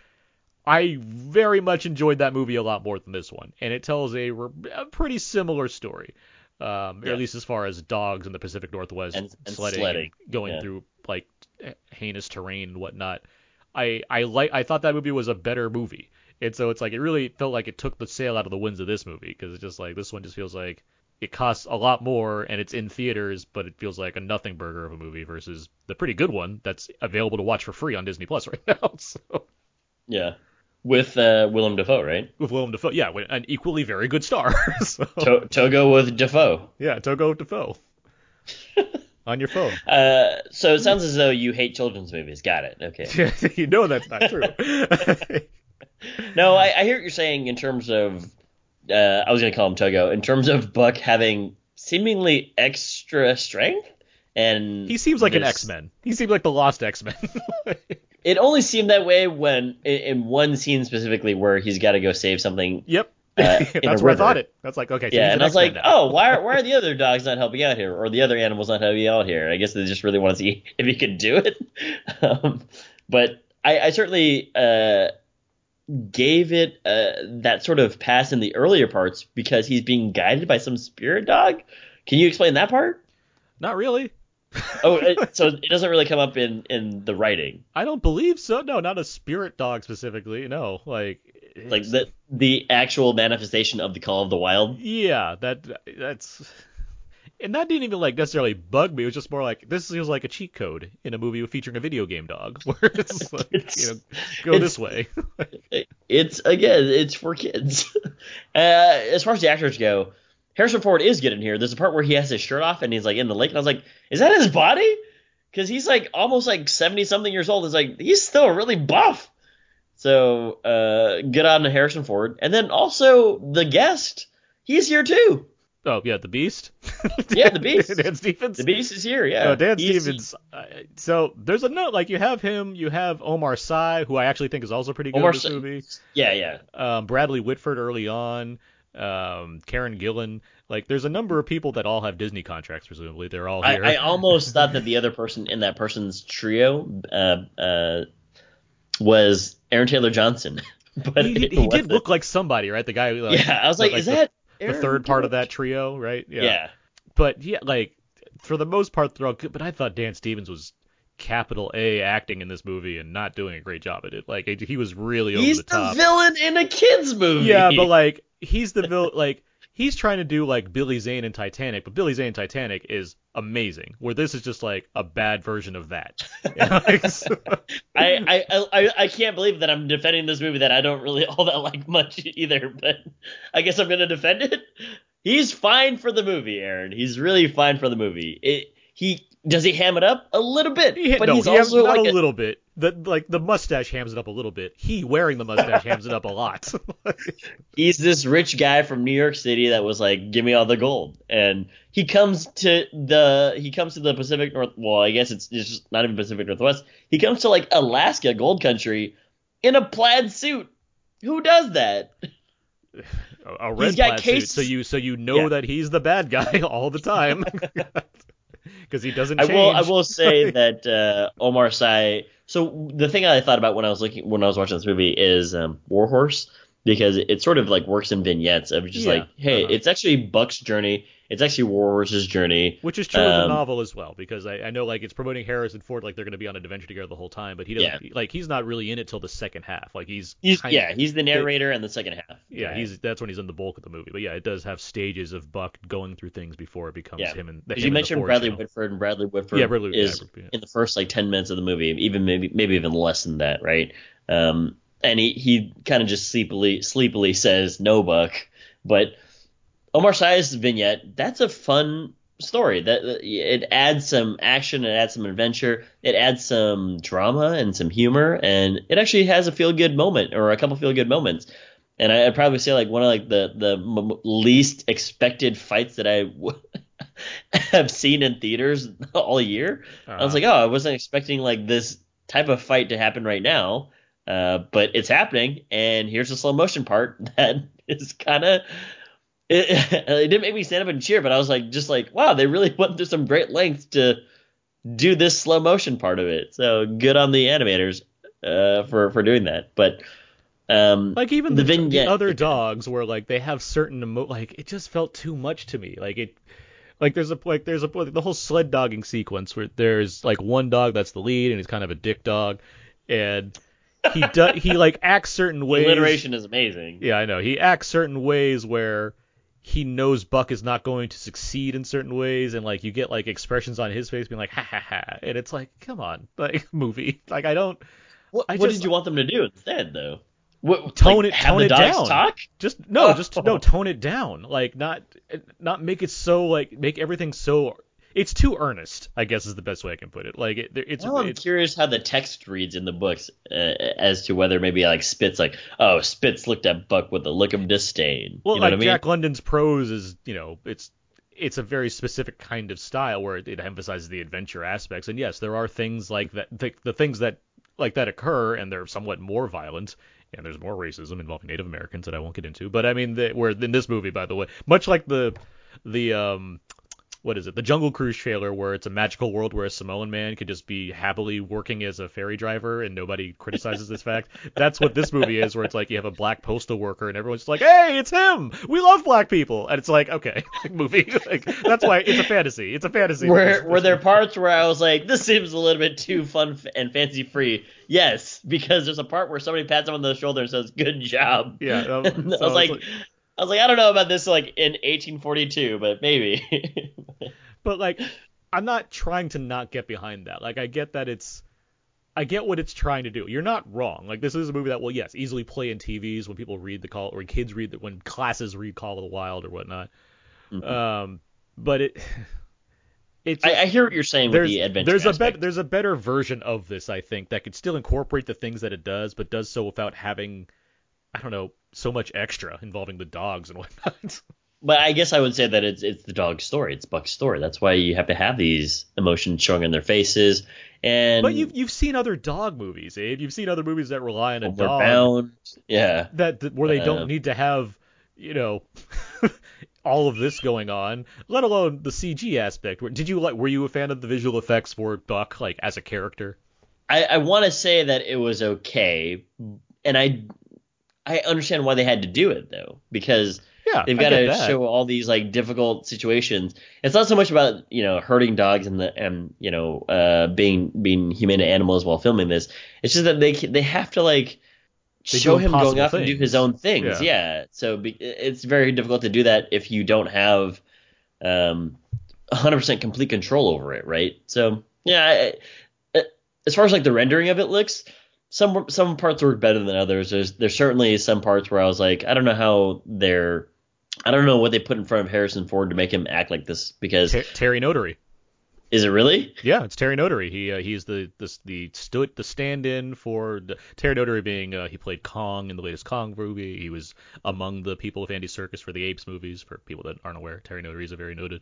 I very much enjoyed that movie a lot more than this one, and it tells a, a pretty similar story, um, yeah. or at least as far as dogs in the Pacific Northwest and, and sledding, sledding. And going yeah. through, like, heinous terrain and whatnot. I, I, like, I thought that movie was a better movie, and so it's like it really felt like it took the sail out of the winds of this movie, because it's just like this one just feels like it costs a lot more, and it's in theaters, but it feels like a nothing burger of a movie versus the pretty good one that's available to watch for free on Disney Plus right now. So. Yeah, with uh, Willem Dafoe, right? With Willem Dafoe, yeah, with an equally very good star. So. To- Togo with Dafoe. Yeah, Togo with Dafoe. On your phone. Uh, so it sounds as though you hate children's movies. Got it. Okay. You know that's not true. No, I, I hear what you're saying in terms of. Uh, I was going to call him Togo, in terms of Buck having seemingly extra strength. And he seems like this, an X-Men. He seemed like the lost X-Men. It only seemed that way when in one scene specifically where he's got to go save something. Yep. Uh, That's where I thought it. That's like, okay. So yeah, an and I was X-Men like, now. oh, why are, why are the other dogs not helping out here? Or the other animals not helping out here? I guess they just really want to see if he could do it. Um, but I, I certainly... Uh, gave it uh, that sort of pass in the earlier parts because he's being guided by some spirit dog. Can you explain that part? Not really. Oh, it, so it doesn't really come up in, in the writing. I don't believe so. No, not a spirit dog specifically. No, like it's... like the the actual manifestation of the Call of the Wild. Yeah, that that's. And that didn't even like necessarily bug me. It was just more like this feels like a cheat code in a movie featuring a video game dog, where it's like it's, you know, go this way. It's again, it's for kids. Uh, as far as the actors go, Harrison Ford is good in here. There's a part where he has his shirt off and he's like in the lake, and I was like, is that his body? Because he's like almost like seventy something years old. It's like he's still really buff. So uh, good on to Harrison Ford, and then also the guest, he's here too. Oh, yeah, the Beast. Yeah, the Beast. Dan Stevens. The Beast is here, yeah. No, Dan He's, Stevens. Uh, so there's a note, like, you have him, you have Omar Sy, who I actually think is also pretty good Omar in this Sy- movie. Yeah, yeah. Um, Bradley Whitford early on, um, Karen Gillan. Like, there's a number of people that all have Disney contracts, presumably. They're all here. I, I almost thought that the other person in that person's trio uh, uh, was Aaron Taylor-Johnson. But He, he did look like somebody, right? The guy who, like, yeah, I was like, like is the, that... Aaron, the third part of that trio, right? Yeah. yeah. But yeah, like for the most part, they're all good. But I thought Dan Stevens was capital A acting in this movie and not doing a great job at it. Like he was really over he's the top. He's the villain in a kids movie. Yeah, but like he's the villain. Like he's trying to do like Billy Zane in Titanic, but Billy Zane in Titanic is amazing. Where this is just like a bad version of that. I, I I I can't believe that I'm defending this movie that I don't really all that like much either, but I guess I'm gonna defend it. He's fine for the movie, Aaron. He's really fine for the movie. It he does he ham it up a little bit, he, but no, he's he also not like a little bit. The like the mustache hams it up a little bit. He wearing the mustache hams it up a lot. He's this rich guy from New York City that was like, give me all the gold, and he comes to the he comes to the Pacific North. Well, I guess it's, it's just not even Pacific Northwest. He comes to like Alaska, gold country, in a plaid suit. Who does that? A, a red he's got plaid cases. Suit. So you so you know yeah. that he's the bad guy all the time because he doesn't change. I will I will say that uh, Omar Sy. So the thing I thought about when I was looking when I was watching this movie is um, War Horse, because it sort of like works in vignettes of just yeah, like, hey, uh-huh. It's actually Buck's journey. It's actually War Horse's journey. Which is true um, of the novel as well, because I, I know like it's promoting Harrison Ford like they're going to be on an adventure together the whole time. But he doesn't yeah. like he's not really in it till the second half. Like he's, he's kind yeah, of, he's the narrator in the second half. Yeah, right. he's that's when he's in the bulk of the movie. But yeah, it does have stages of Buck going through things before it becomes yeah. him. And him you mentioned the Bradley channel. Whitford, and Bradley Whitford yeah, Bradley, is yeah, yeah. in the first like ten minutes of the movie, even maybe maybe even less than that, right? Um, and he he kind of just sleepily sleepily says no, Buck, but. Omar Sy's vignette, that's a fun story. That it adds some action, it adds some adventure, it adds some drama and some humor, and it actually has a feel-good moment or a couple feel-good moments. And I, I'd probably say like one of like the the m- least expected fights that I w- have seen in theaters all year. Uh-huh. I was like, oh, I wasn't expecting like this type of fight to happen right now, uh, but it's happening. And here's the slow motion part that is kind of. It, it didn't make me stand up and cheer, but I was like, just like, wow, they really went through some great lengths to do this slow motion part of it. So good on the animators uh, for for doing that. But um, like even the, the, vignette, the other dogs were like they have certain emo- like it just felt too much to me. Like it like there's a like there's a the whole sled dogging sequence where there's like one dog that's the lead and he's kind of a dick dog and. He do, he like acts certain ways. Alliteration is amazing. Yeah, I know. He acts certain ways where he knows Buck is not going to succeed in certain ways, and like you get like expressions on his face being like ha ha ha, and it's like come on, like movie, like I don't. What, I just, what did you want them to do instead though? What, tone like, it have tone the it dogs down. Talk? Just no, oh. just no tone it down. Like not not make it so like make everything so. It's too earnest, I guess is the best way I can put it. Like, it, it's. Well, I'm it's, curious how the text reads in the books uh, as to whether maybe like Spitz, like, oh, Spitz looked at Buck with a look of disdain. Well, you know like what I mean? Jack London's prose is, you know, it's it's a very specific kind of style where it, it emphasizes the adventure aspects. And yes, there are things like that, the, the things that like that occur, and they're somewhat more violent. And there's more racism involving Native Americans that I won't get into. But I mean, the, where in this movie, by the way, much like the the um. what is it, the Jungle Cruise trailer, where it's a magical world where a Samoan man could just be happily working as a ferry driver and nobody criticizes this fact. That's what this movie is, where it's like you have a black postal worker and everyone's just like, hey, it's him, we love black people, and it's like, okay, movie, like, that's why it's a fantasy. It's a fantasy. Where were there parts where I was like, this seems a little bit too fun and fancy free? Yes, because there's a part where somebody pats him on the shoulder and says, good job. Yeah, um, so I was like, like I was like, I don't know about this like in eighteen forty-two, but maybe. But like, I'm not trying to not get behind that. Like, I get that it's, I get what it's trying to do. You're not wrong. Like, this is a movie that will, yes, easily play in T Vs when people read the Call, or kids read that, when classes read Call of the Wild or whatnot. Mm-hmm. Um, but it, it's. I, I hear what you're saying with the adventure there's aspect. A be- there's a better version of this, I think, that could still incorporate the things that it does, but does so without having, I don't know, so much extra involving the dogs and whatnot. But I guess I would say that it's it's the dog's story. It's Buck's story. That's why you have to have these emotions showing in their faces. And but you've you've seen other dog movies, Abe. You've seen other movies that rely on a dog. Bound. Yeah. That, that where they um, don't need to have, you know, all of this going on, let alone the C G aspect. Did you like? Were you a fan of the visual effects for Buck, like as a character? I, I want to say that it was okay, and I. I understand why they had to do it, though, because yeah, they've got to show all these like difficult situations. It's not so much about, you know, hurting dogs and the and you know uh, being being humane to animals while filming this. It's just that they they have to like they show him going off and do his own things. Yeah, yeah. So be, it's very difficult to do that if you don't have um, one hundred percent complete control over it, right? So yeah, I, I, as far as like the rendering of it looks. Some some parts work better than others. There's there's certainly some parts where I was like, I don't know how they're, I don't know what they put in front of Harrison Ford to make him act like this, because Ter- Terry Notary. Is it really? Yeah, it's Terry Notary. He uh, he's the the the stood the stand-in for the, Terry Notary being uh, he played Kong in the latest Kong movie. He was among the people of Andy Serkis for the Apes movies. For people that aren't aware, Terry Notary is a very noted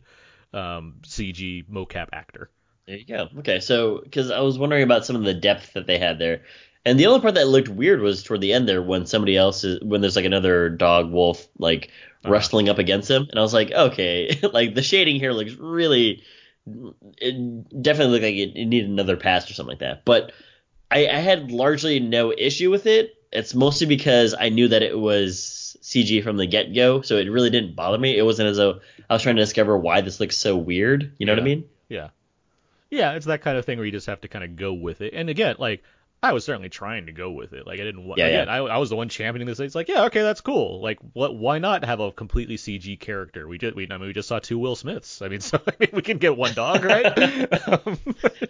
um, C G mocap actor. There you go. Okay, so because I was wondering about some of the depth that they had there. And the only part that looked weird was toward the end there when somebody else is, when there's like another dog wolf like uh-huh. wrestling up against him. And I was like, okay, like the shading here looks really, it definitely looked like it, it needed another pass or something like that. But I, I had largely no issue with it. It's mostly because I knew that it was C G from the get go. So it really didn't bother me. It wasn't as though I was trying to discover why this looks so weird. You know yeah. what I mean? Yeah. Yeah. It's that kind of thing where you just have to kind of go with it. And again, like, I was certainly trying to go with it. Like, I didn't want. Yeah, again, yeah. I, I was the one championing this. It's like, yeah, okay, that's cool. Like, what? Why not have a completely C G character? We just, we, I mean, we just saw two Will Smiths. I mean, so I mean, we can get one dog, right? um,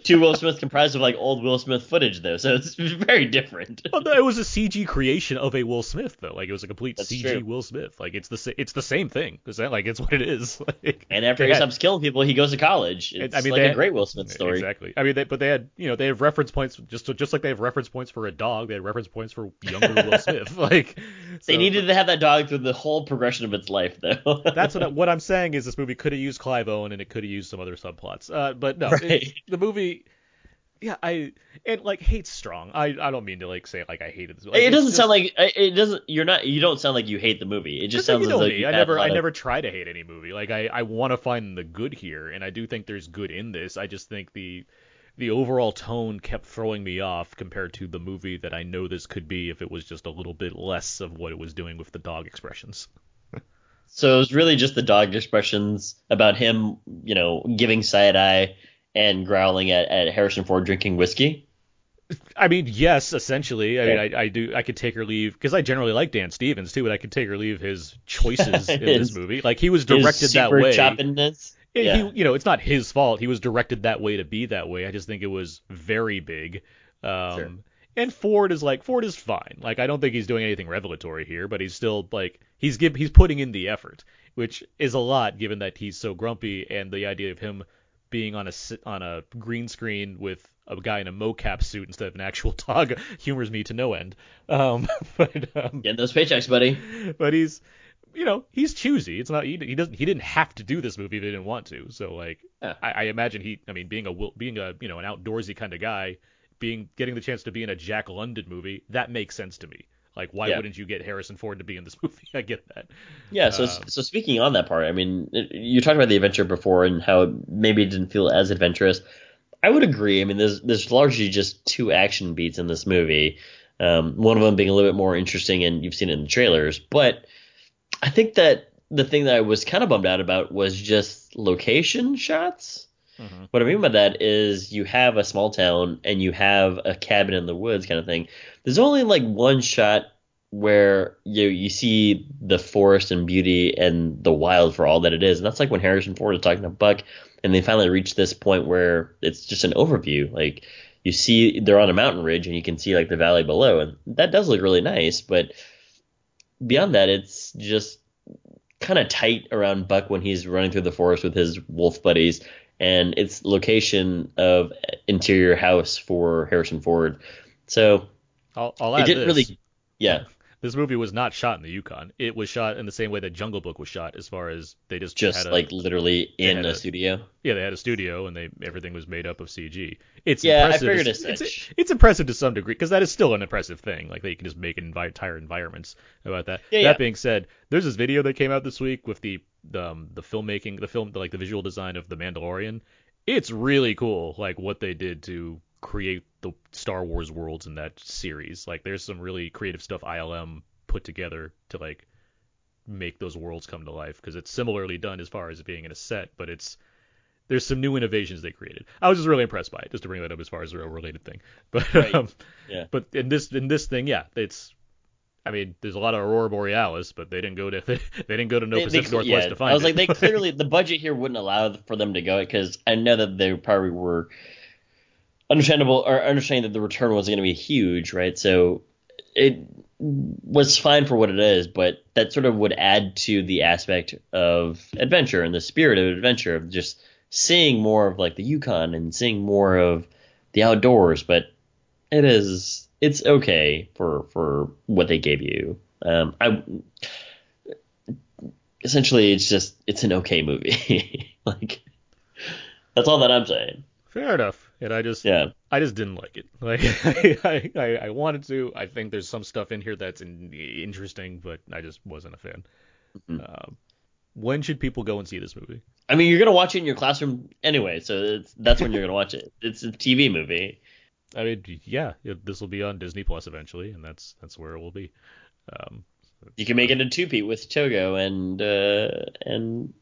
two Will Smiths comprised of like old Will Smith footage, though, so it's very different. Well, it was a C G creation of a Will Smith, though. Like, it was a complete that's C G true. Will Smith. Like, it's the it's the same thing. Is that like it's what it is? Like, and after he had, stops killing people, he goes to college. It's I mean, like a had, great Will Smith story. Exactly. I mean, they, but they had you know they have reference points just to, just like they have reference points for a dog, they had reference points for younger Will Smith. Like so, they needed to have that dog through the whole progression of its life, though. That's what I, what I'm saying is this movie could have used Clive Owen and it could have used some other subplots. Uh, but no, right. it, the movie, yeah, I and like hate's strong. I, I don't mean to like say like I hated this. Like, it doesn't just, sound like it doesn't. You're not. You don't sound like you hate the movie. It just sounds like, you know like you I never I of... never try to hate any movie. Like I I want to find the good here, and I do think there's good in this. I just think the. The overall tone kept throwing me off compared to the movie that I know this could be if it was just a little bit less of what it was doing with the dog expressions. So it was really just the dog expressions about him, you know, giving side eye and growling at, at Harrison Ford drinking whiskey. I mean, yes, essentially. I yeah. mean, I, I do. I could take or leave because I generally like Dan Stevens too, but I could take or leave his choices his, in this movie. Like he was directed that way. Choppiness. It, yeah. he, you know, it's not his fault. He was directed that way to be that way. I just think it was very big. Um, sure. And Ford is like Ford is fine. Like I don't think he's doing anything revelatory here, but he's still like he's give, he's putting in the effort, which is a lot given that he's so grumpy and the idea of him being on a on a green screen with a guy in a mocap suit instead of an actual dog humors me to no end. Um, but um, get those paychecks, buddy. But he's. You know, he's choosy. It's not he, he doesn't he didn't have to do this movie if he didn't want to. So like yeah. I, I imagine he I mean being a being a you know an outdoorsy kind of guy, being getting the chance to be in a Jack London movie, that makes sense to me. Like, why yeah. wouldn't you get Harrison Ford to be in this movie? I get that. Yeah, so um, so speaking on that part, I mean, it, you talked about the adventure before and how it maybe it didn't feel as adventurous. I would agree. I mean, there's there's largely just two action beats in this movie. Um, one of them being a little bit more interesting, and you've seen it in the trailers. But I think that the thing that I was kind of bummed out about was just location shots. Mm-hmm. What I mean by that is you have a small town and you have a cabin in the woods kind of thing. There's only like one shot where you you see the forest and beauty and the wild for all that it is. And that's like when Harrison Ford is talking to Buck and they finally reach this point where it's just an overview. Like you see they're on a mountain ridge and you can see like the valley below. And that does look really nice. But beyond that, it's just kind of tight around Buck when he's running through the forest with his wolf buddies. And it's location of interior house for Harrison Ford. So I'll, I'll add it didn't this. really, yeah. This movie was not shot in the Yukon. It was shot in the same way that Jungle Book was shot, as far as they just just had a, like literally in a, a studio. Yeah, they had a studio, and they everything was made up of C G. It's yeah, impressive. I figured as such. It's, it's impressive to some degree because that is still an impressive thing. Like they can just make an envi- entire environments about that. Yeah, that yeah. being said, there's this video that came out this week with the the, um, the filmmaking, the film, the, like the visual design of The Mandalorian. It's really cool, like what they did to create the Star Wars worlds in that series. Like there's some really creative stuff I L M put together to like make those worlds come to life, because it's similarly done as far as it being in a set, but it's there's some new innovations they created. I was just really impressed by it, just to bring that up as far as a related thing, but right. um, yeah but in this in this thing yeah it's I mean, there's a lot of Aurora Borealis, but they didn't go to they, they didn't go to no they, Pacific they, Northwest yeah, to find it. I was it. like, they clearly the budget here wouldn't allow for them to go, because I know that they probably were understandable or understanding that the return wasn't going to be huge, right? So it was fine for what it is, but that sort of would add to the aspect of adventure and the spirit of adventure of just seeing more of like the Yukon and seeing more of the outdoors. But it is it's okay for for what they gave you. Um, I essentially it's just it's an okay movie. Like that's all that I'm saying. Fair enough. And I just, yeah. I just didn't like it. Like I, I, I wanted to. I think there's some stuff in here that's in, interesting, but I just wasn't a fan. Mm-hmm. Um, when should people go and see this movie? I mean, you're gonna watch it in your classroom anyway, so it's, that's when you're gonna watch it. It's a T V movie. I mean, yeah, this will be on Disney Plus eventually, and that's that's where it will be. Um, you can make it a two-peat with Togo and uh, and.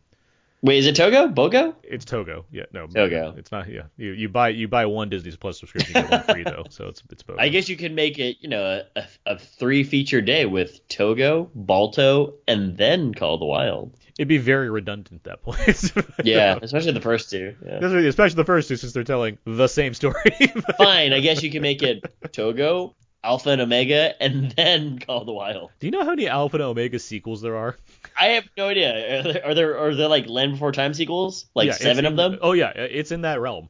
Wait, is it Togo? Bogo? It's Togo. Yeah, no. Togo. It's not. Yeah, you you buy you buy one Disney Plus subscription, you get one free though, so it's it's Bogo. I guess you could make it, you know, a, a three feature day with Togo, Balto, and then Call of the Wild. It'd be very redundant at that point. Yeah, know? especially the first two. Yeah. Especially the first two, since they're telling the same story. Fine, I guess you can make it Togo, Alpha and Omega, and then Call of the Wild. Do you know how many Alpha and Omega sequels there are? I have no idea. Are there are there, are there like Land Before Time sequels? Like yeah, seven of them? Oh yeah, it's in that realm.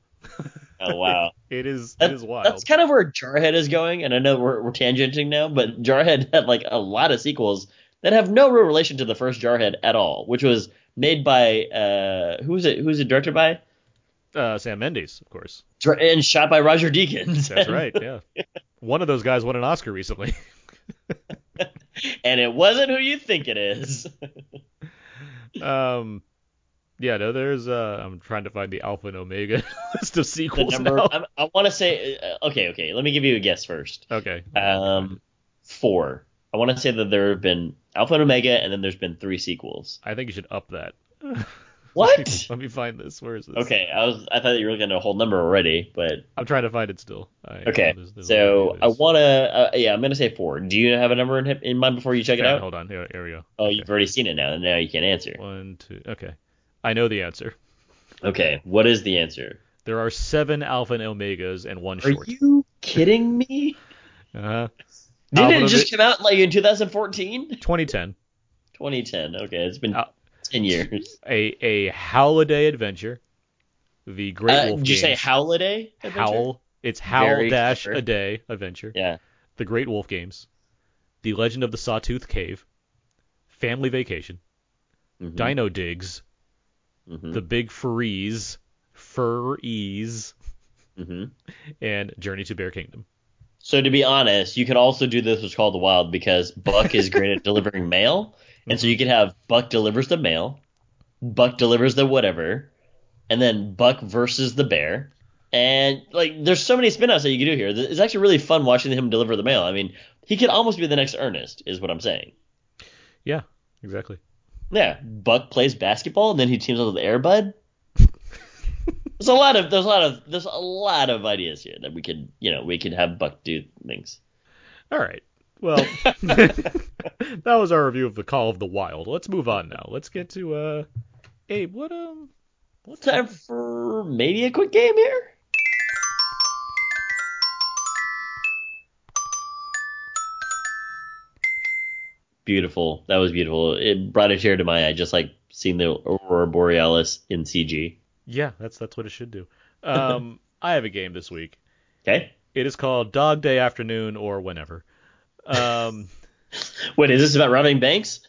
Oh wow, it is. That's, it is wild. That's kind of where Jarhead is going, and I know we're we're tangenting now, but Jarhead had like a lot of sequels that have no real relation to the first Jarhead at all, which was made by uh, who's it? Who's it directed by? Uh, Sam Mendes, of course. And shot by Roger Deakins. That's right. Yeah, one of those guys won an Oscar recently. And it wasn't who you think it is. um, yeah, no, there's. Uh, I'm trying to find the Alpha and Omega list of sequels. The number, I, I want to say. Uh, okay, okay. Let me give you a guess first. Okay. Um, four. I want to say that there have been Alpha and Omega, and then there's been three sequels. I think you should up that. What? Let me, let me find this. Where is this? Okay, I was. I thought you were looking at a whole number already, but I'm trying to find it still. I, okay, there's, there's so I wanna. Uh, yeah, I'm gonna say four. Do you have a number in, in mind before you check okay, it out? Hold on. Here, here we go. Oh, okay. You've already seen it now, and now you can answer. One, two. Okay, I know the answer. Okay, what is the answer? There are seven Alpha and Omegas and one are short. Are you kidding me? uh huh. Didn't Alpha it just come out like in twenty fourteen? twenty ten. twenty ten. Okay, it's been. Al- Ten years. A a holiday adventure. The Great uh, Wolf Did Games. You say holiday? Howl. It's howl Very dash clever. A day adventure. Yeah. The Great Wolf Games. The Legend of the Sawtooth Cave. Family Vacation. Mm-hmm. Dino Digs. Mm-hmm. The Big Furries. Fur-ease. Mm-hmm. And Journey to Bear Kingdom. So to be honest, you could also do this with Call of the Wild because Buck is great at delivering mail. And so you could have Buck delivers the mail, Buck delivers the whatever, and then Buck versus the bear. And like, there's so many spin-offs that you could do here. It's actually really fun watching him deliver the mail. I mean, he could almost be the next Ernest, is what I'm saying. Yeah, exactly. Yeah, Buck plays basketball, and then he teams up with Air Bud. There's a lot of there's a lot of there's a lot of ideas here that we could you know we could have Buck do things. All right. Well, that was our review of the Call of the Wild. Let's move on now. Let's get to uh, Abe. What um, what's time on? For maybe a quick game here? Beautiful. That was beautiful. It brought a tear to my eye, just like seeing the Aurora Borealis in C G. Yeah, that's that's what it should do. Um, I have a game this week. Okay. It is called Dog Day Afternoon or Whenever. Um, Wait, is this about robbing banks?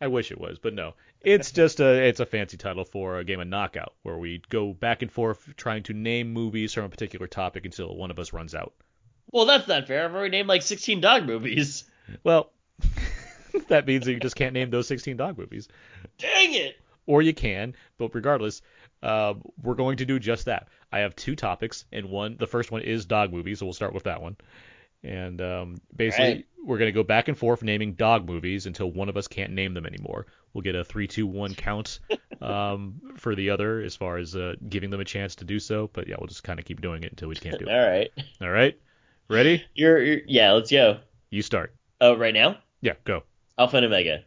I wish it was, but no. It's just a it's a fancy title for a game of knockout where we go back and forth trying to name movies from a particular topic until one of us runs out. Well, that's not fair. I've already named like sixteen dog movies. Well. That means that you just can't name those sixteen dog movies. Dang it! Or you can, but regardless, uh, we're going to do just that. I have two topics, and one, the first one is dog movies, so we'll start with that one. And um, basically, right. We're going to go back and forth naming dog movies until one of us can't name them anymore. We'll get a three two one count um, for the other as far as uh, giving them a chance to do so. But yeah, we'll just kind of keep doing it until we can't do it. All right. All right? Ready? You're, you're yeah, let's go. You start. Oh, right now? Yeah, go. Alpha and Omega.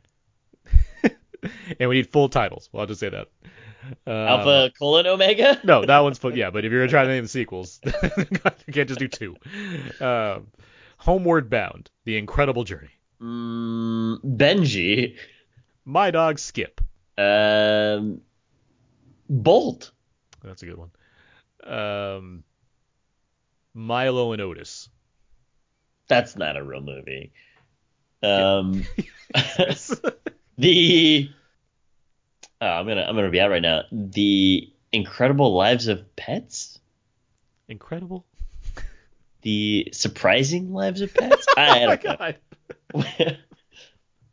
And we need full titles. Well, I'll just say that. Uh, Alpha colon Omega? No, that one's full. Yeah, but if you're going to try to name the sequels, you can't just do two. Uh, Homeward Bound, The Incredible Journey. Mm, Benji. My Dog Skip. Um, Bolt. That's a good one. Um, Milo and Otis. That's not a real movie. Um, the, oh, I'm going to, I'm going to be out right now. The Incredible Lives of Pets. Incredible. The Surprising Lives of Pets. I, I don't oh my know. God.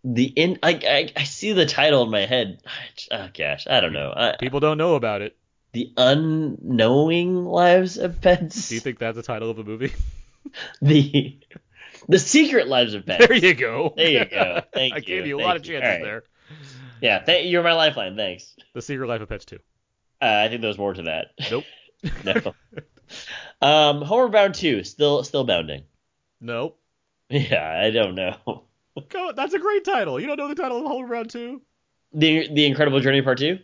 the in, I, I, I see the title in my head. Oh gosh. I don't know. I, People don't know about it. The Unknowing Lives of Pets. Do you think that's the title of a movie? the, The Secret Lives of Pets. There you go. There you go. Thank you. I gave you a lot of chances there. Yeah, th- you're my lifeline. Thanks. The Secret Life of Pets two. Uh, I think there's more to that. Nope. No. Um, Homeward Bound two, still still bounding. Nope. Yeah, I don't know. God, that's a great title. You don't know the title of Homeward Bound two? The The Incredible Journey Part two?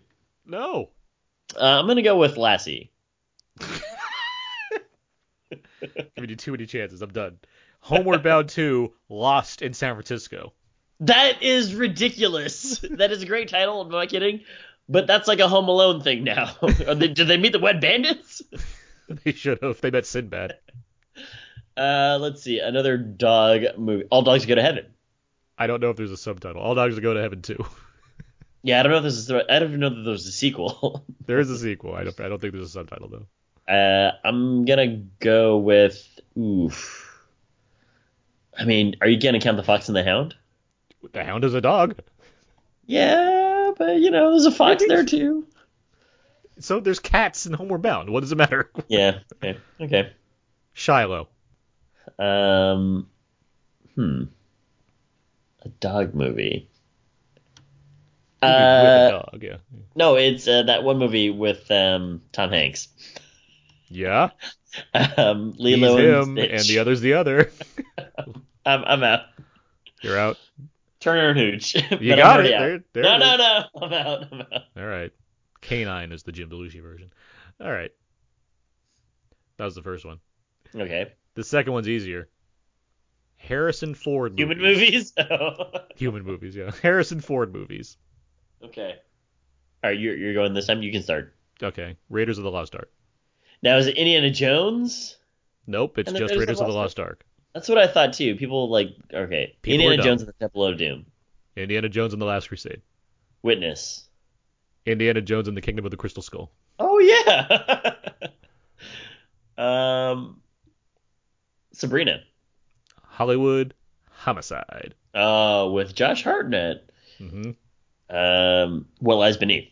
No. Uh, I'm gonna go with Lassie. Giving you too many chances. I'm done. Homeward Bound two, Lost in San Francisco. That is ridiculous. That is a great title. Am I kidding? But that's like a Home Alone thing now. they, did they meet the Wet Bandits? They should have. They met Sinbad. Uh, let's see. Another dog movie. All Dogs Go to Heaven. I don't know if there's a subtitle. All Dogs Go to Heaven two. Yeah, I don't know if there's a, I don't know that there's a sequel. There is a sequel. I don't, I don't think there's a subtitle, though. Uh, I'm going to go with... Oof. I mean, are you going to count the Fox and the Hound? The Hound is a dog. Yeah, but, you know, there's a fox there, too. So there's cats in Homeward Bound. What does it matter? Yeah. Okay. Okay. Shiloh. Um, hmm. A dog movie. With uh, a dog, yeah. No, it's uh, that one movie with um, Tom Hanks. Yeah. um, Lilo He's and him, Stitch. And the other's the other. I'm, I'm out. You're out. Turner and Hooch. You got it. There, there no, it no, no. I'm out. I'm out. All right. Canine is the Jim Belushi version. All right. That was the first one. Okay. The second one's easier. Harrison Ford movies. Human movies? Human movies, yeah. Harrison Ford movies. Okay. All right, you're, you're going this time. You can start. Okay. Raiders of the Lost Ark. Now, is it Indiana Jones? Nope, it's just Raiders, Raiders of the Lost Ark. That's what I thought, too. People, like, okay. People Indiana Jones and the Temple of Doom. Indiana Jones and the Last Crusade. Witness. Indiana Jones and the Kingdom of the Crystal Skull. Oh, yeah. um, Sabrina. Hollywood Homicide. Oh, uh, with Josh Hartnett. Mm-hmm. Um, well, as beneath.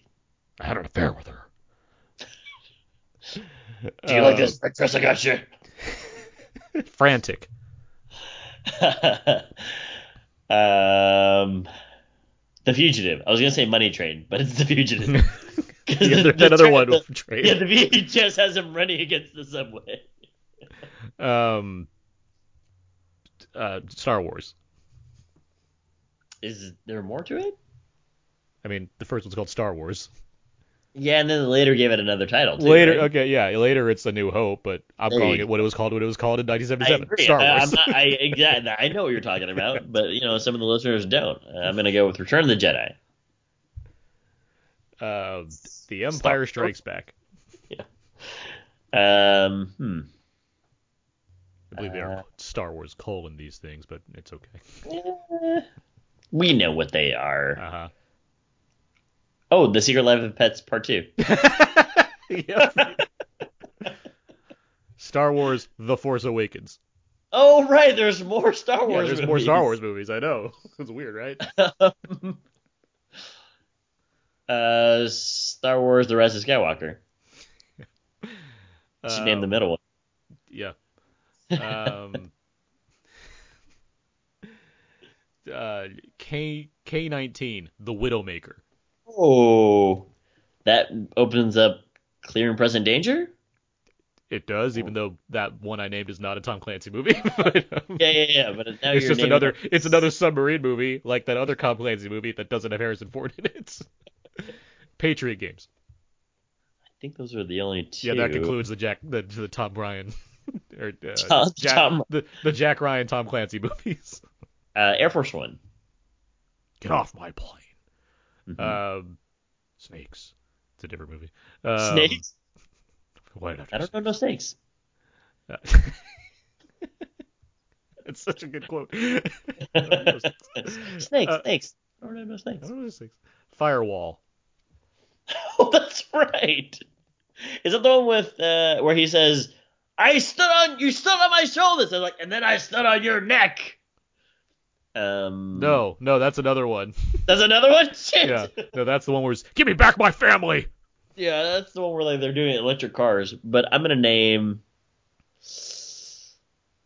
I had an affair with her. Do you uh, like this breakfast I got you? Frantic. um, The Fugitive. I was going to say Money Train, but it's The Fugitive. the other, the, another the, one with Train. Yeah, the V H S has him running against the subway. um, uh, Star Wars. Is there more to it? I mean, the first one's called Star Wars. Yeah, and then they later gave it another title, too. Later, right? Okay, yeah. Later it's A New Hope, but I'm there calling it what it was called what it was called in nineteen seventy-seven. I agree. Star Wars. I'm not, I, exactly, I know what you're talking about, but, you know, some of the listeners don't. I'm going to go with Return of the Jedi. Uh, the Empire Stop. Strikes Back. Yeah. Um, hmm. I believe uh, they are Star Wars colon these things, but it's okay. Uh, we know what they are. Uh-huh. Oh, The Secret Life of Pets Part two. Star Wars The Force Awakens. Oh, right. There's more Star Wars yeah, there's movies. There's more Star Wars movies. I know. It's weird, right? uh, Star Wars The Rise of Skywalker. Just um, name the middle one. Yeah. Um, uh, K- K nineteen, The Widowmaker. Oh, that opens up Clear and Present Danger? It does, even though that one I named is not a Tom Clancy movie. But, um, yeah, yeah, yeah. But now it's you're just another. It. It's another submarine movie, like that other Tom Clancy movie that doesn't have Harrison Ford in it. Patriot Games. I think those are the only two. Yeah, that concludes the Jack, the, the Tom Ryan, or uh, Tom, Jack, Tom. The, the Jack Ryan Tom Clancy movies. Uh, Air Force One. Get off my plane. Mm-hmm. Um, snakes. It's a different movie. Um, snakes? Why not? I don't know no snakes. Uh, it's such a good quote. Snakes, uh, snakes. I don't know no snakes. I don't know no snakes. Firewall. Oh, that's right. Is that the one with uh, where he says, "I stood on you, stood on my shoulders," and like, and then I stood on your neck. Um, no, no, that's another one. That's another one? Shit. Yeah, no, that's the one where it's, give me back my family. Yeah, that's the one where like, they're doing electric cars. But I'm going to name...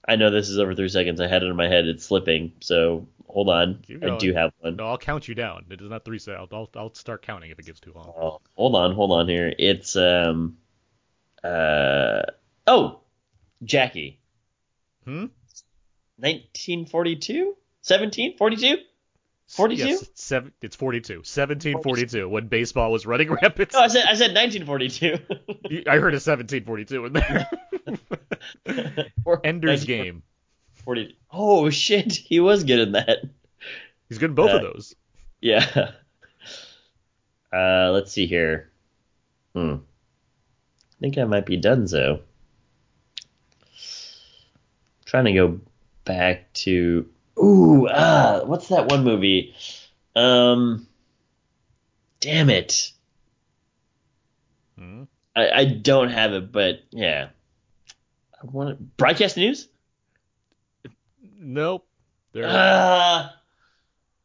I know this is over three seconds. I had it in my head. It's slipping. So hold on. I do have one. No, I'll count you down. It is not three seconds. I'll, I'll start counting if it gets too long. Oh, hold on, hold on here. It's... um, uh, Oh, Jackie. Hmm? nineteen forty-two? seventeen? forty-two? forty-two? Yes, it's, seven, it's forty-two. seventeen forty-two, when baseball was running rampant. No, I said I said nineteen forty-two. I heard a seventeen forty-two in there. Ender's Game. forty. Oh, shit. He was good in that. He's good in both uh, of those. Yeah. Uh, let's see here. Hmm. I think I might be done, though. Trying to go back to... Ooh, ah, what's that one movie? Um, damn it. Hmm? I, I don't have it, but yeah. I want it. Broadcast News? Nope. There are, uh,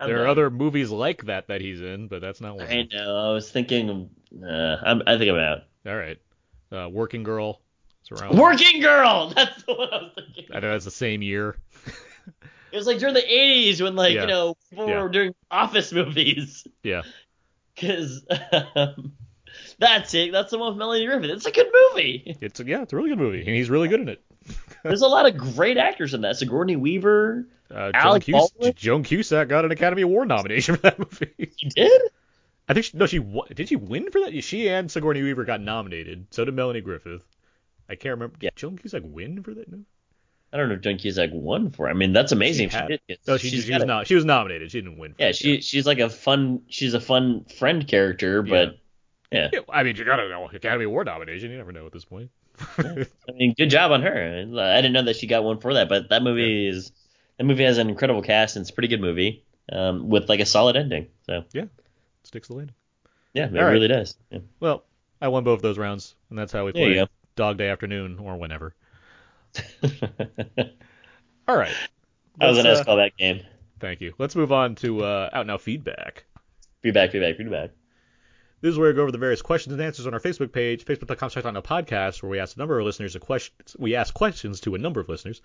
there are other movies like that that he's in, but that's not one. I know. I was thinking. Uh, I'm, I think I'm out. All right. Uh, Working Girl. Working Girl! That's the one I was thinking. I know that's the same year. It was like during the eighties when, like, yeah. you know, people yeah. were doing office movies. Yeah. Because um, that's it. That's the one with Melanie Griffith. It's a good movie. It's a, yeah, it's a really good movie, and he's really good in it. There's a lot of great actors in that. Sigourney Weaver, uh, Alec Joan, Cus- Joan Cusack got an Academy Award nomination for that movie. She did? I think she, no, she did she win for that? She and Sigourney Weaver got nominated. So did Melanie Griffith. I can't remember. Did yeah. Joan Cusack win for that movie? I don't know if Joan Cusack won for it. I mean, that's amazing. She, she did. No, she, she's she was not. She was nominated. She didn't win. For yeah, it, she yeah. she's like a fun. She's a fun friend character, but yeah. yeah. I mean, you gotta know Academy Award nomination. You never know at this point. Yeah. I mean, good job on her. I didn't know that she got one for that, but that movie yeah. is that movie has an incredible cast and it's a pretty good movie um, with like a solid ending. So yeah, sticks the landing. Yeah, it All really right. does. Yeah. Well, I won both those rounds, and that's how we there play Dog Day Afternoon or whenever. All right. I was going to uh, call that game. Thank you. Let's move on to uh, Out Now feedback. Feedback, feedback, feedback. This is where we go over the various questions and answers on our Facebook page, facebook.com slash Out Now podcast, where we asked a number of listeners a question. We asked questions to a number of listeners,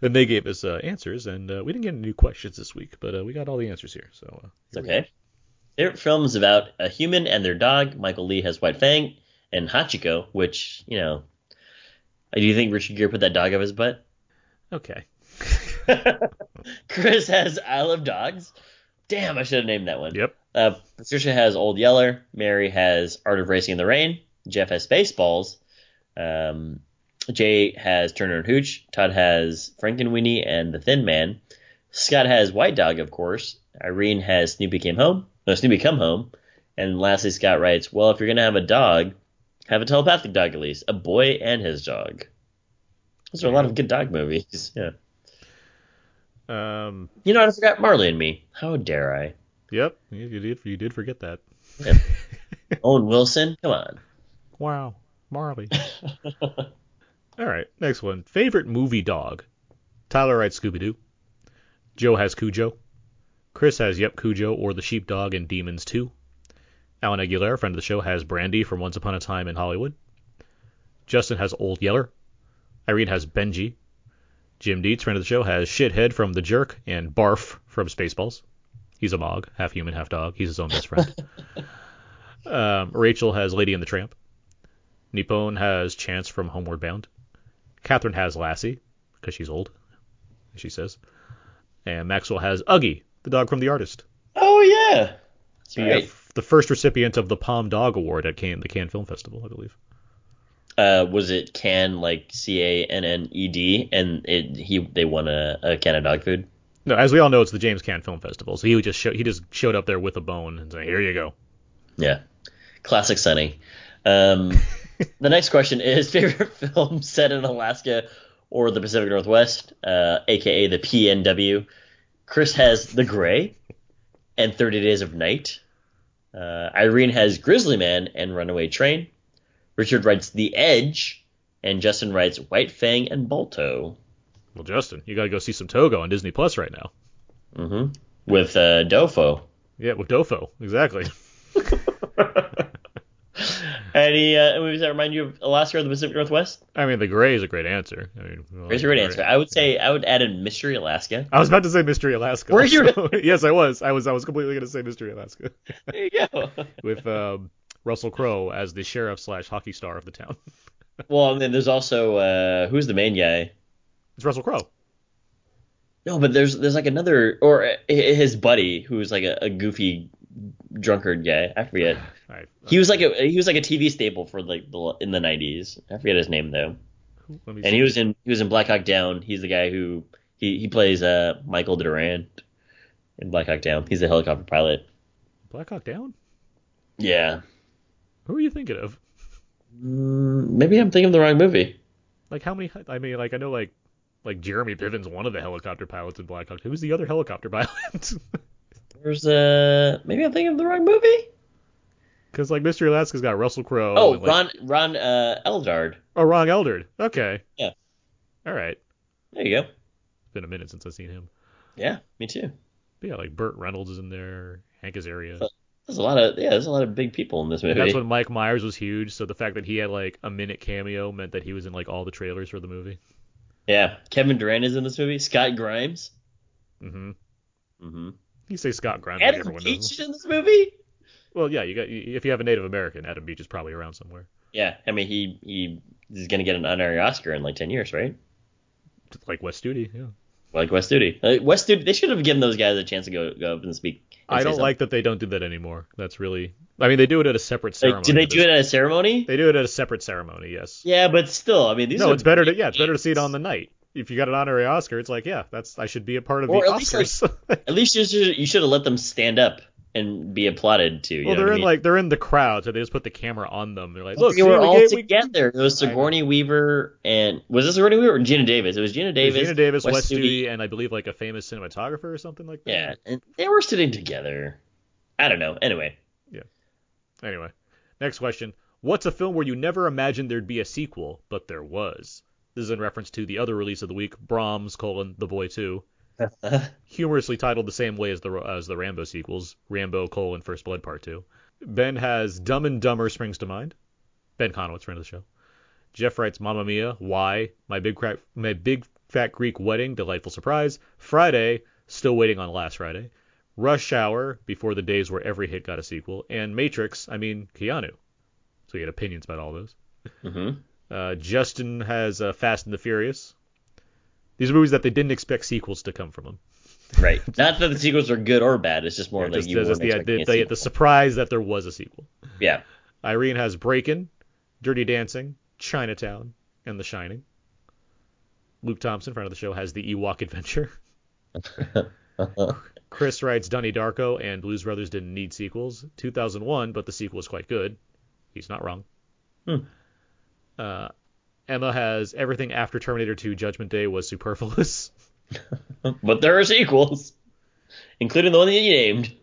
and they gave us uh, answers, and uh, we didn't get any new questions this week, but uh, we got all the answers here. So uh, it's okay. Favorite films about a human and their dog. Michael Lee has White Fang and Hachiko, which, you know, do you think Richard Gere put that dog up his butt? Okay. Chris has I Love Dogs. Damn, I should have named that one. Yep. Uh, Patricia has Old Yeller. Mary has Art of Racing in the Rain. Jeff has Spaceballs. Um, Jay has Turner and Hooch. Todd has Frankenweenie and The Thin Man. Scott has White Dog, of course. Irene has Snoopy Came Home. No, Snoopy Come Home. And lastly, Scott writes, well, if you're going to have a dog, have a telepathic dog at least. A boy and his dog. Those are a lot of good dog movies. Yeah. Um, you know, I forgot Marley and Me. How dare I? Yep, you did. You did forget that. Yep. Owen Wilson, come on. Wow, Marley. All right, next one. Favorite movie dog. Tyler writes Scooby-Doo. Joe has Cujo. Chris has Yep Cujo or The Sheepdog and Demons two. Alan Aguilera, friend of the show, has Brandy from Once Upon a Time in Hollywood. Justin has Old Yeller. Irene has Benji. Jim Dietz, friend of the show, has Shithead from The Jerk and Barf from Spaceballs. He's a Mog, half human, half dog. He's his own best friend. um, Rachel has Lady and the Tramp. Nippon has Chance from Homeward Bound. Catherine has Lassie, because she's old, she says. And Maxwell has Uggy, the dog from The Artist. Oh, yeah. That's right. F- the first recipient of the Palm Dog Award at Cannes, the Cannes Film Festival, I believe. Uh, was it Cannes, like C A N N E D, and it, he they won a, a can of dog food? No, as we all know, it's the James Cann Film Festival, so he would just show, he just showed up there with a bone and said, here you go. Yeah, classic Sonny. Um, the next question is favorite film set in Alaska or the Pacific Northwest, uh, a k a the P N W. Chris has The Gray and thirty Days of Night. Uh, Irene has Grizzly Man and Runaway Train. Richard writes The Edge, and Justin writes White Fang and Balto. Well, Justin, you got to go see some Togo on Disney Plus right now. Mm-hmm. With uh, Dofo. Yeah, with Dofo, exactly. Any uh, movies that remind you of Alaska or the Pacific Northwest? I mean, The Gray is a great answer. I mean, well, Gray's a great right. answer. I would say I would add in Mystery Alaska. I was about to say Mystery Alaska. Were you? Yes, I was. I was. I was completely going to say Mystery Alaska. There you go. With. Um, Russell Crowe as the sheriff slash hockey star of the town. Well, and then there's also uh, who's the main guy? It's Russell Crowe. No, but there's there's like another or his buddy who's like a, a goofy drunkard guy. I forget. All right. He was like a he was like a T V staple for like the, in the nineties. I forget his name though. Let me and see. he was in he was in Black Hawk Down. He's the guy who he he plays uh, Michael Durant in Black Hawk Down. He's the helicopter pilot. Black Hawk Down? Yeah. Who are you thinking of? Maybe I'm thinking of the wrong movie. Like how many? I mean, like I know, like like Jeremy Piven's one of the helicopter pilots in Black Hawk. Who's the other helicopter pilot? There's uh maybe I'm thinking of the wrong movie. Because like Mystery Alaska's got Russell Crowe. Oh, and, like, Ron Ron uh, Eldard. Oh, Ron Eldard. Okay. Yeah. All right. There you go. It's been a minute since I've seen him. Yeah, me too. But yeah, like Burt Reynolds is in there. Hank Azaria. But- There's a lot of yeah, there's a lot of big people in this movie. And that's when Mike Myers was huge, so the fact that he had like a minute cameo meant that he was in like all the trailers for the movie. Yeah, Kevin Durant is in this movie. Scott Grimes. Mm-hmm. Mm-hmm. You say Scott Grimes. Adam like everyone Beach knows. Is in this movie. Well, yeah, you got if you have a Native American, Adam Beach is probably around somewhere. Yeah, I mean he he is gonna get an honorary Oscar in like ten years, right? Like Wes Studi, yeah. Like Wes Studi. Like Wes Studi, they should have given those guys a chance to go, go up and speak. And I don't something. Like that they don't do that anymore. That's really... I mean, they do it at a separate ceremony. Like, do they do it at a ceremony? They do it at a separate ceremony, yes. Yeah, but still, I mean, these no, are... No, it's better to... Yeah, it's better to see it on the night. If you got an honorary Oscar, it's like, yeah, that's I should be a part of or the at Oscars. Least like, at least you should, you should have let them stand up and be applauded to. You well, know they're in mean? Like they're in the crowd, so they just put the camera on them. They're like, look, we were all we, together. We, it was Sigourney Weaver and was this Sigourney Weaver or Gina Davis? It was Gina Davis. Was Gina Davis, Wes Studi, and I believe like a famous cinematographer or something like that. Yeah, and they were sitting together. I don't know. Anyway. Yeah. Anyway, next question: what's a film where you never imagined there'd be a sequel, but there was? This is in reference to the other release of the week, Brahms, colon, The Boy two. Humorously titled the same way as the as the Rambo sequels, Rambo, colon, First Blood Part two. Ben has Dumb and Dumber springs to mind. Ben Conowitz, friend of the show. Jeff writes Mamma Mia, Why, My Big Crack, My Big Fat Greek Wedding, Delightful Surprise, Friday, Still Waiting on Last Friday, Rush Hour, Before the Days Where Every Hit Got a Sequel, and Matrix, I mean Keanu. So he had opinions about all those. Mm-hmm. Uh, Justin has uh, Fast and the Furious. These are movies that they didn't expect sequels to come from them. Right. Not that the sequels are good or bad. It's just more yeah, like you weren't expecting the, a the, the surprise that there was a sequel. Yeah. Irene has Breakin', Dirty Dancing, Chinatown, and The Shining. Luke Thompson, friend of the show, has The Ewok Adventure. Chris writes Donnie Darko and Blues Brothers didn't need sequels. two thousand one, but the sequel was quite good. He's not wrong. Hmm. Uh, Emma has everything after Terminator two Judgment Day was superfluous. But there are sequels, including the one that you named.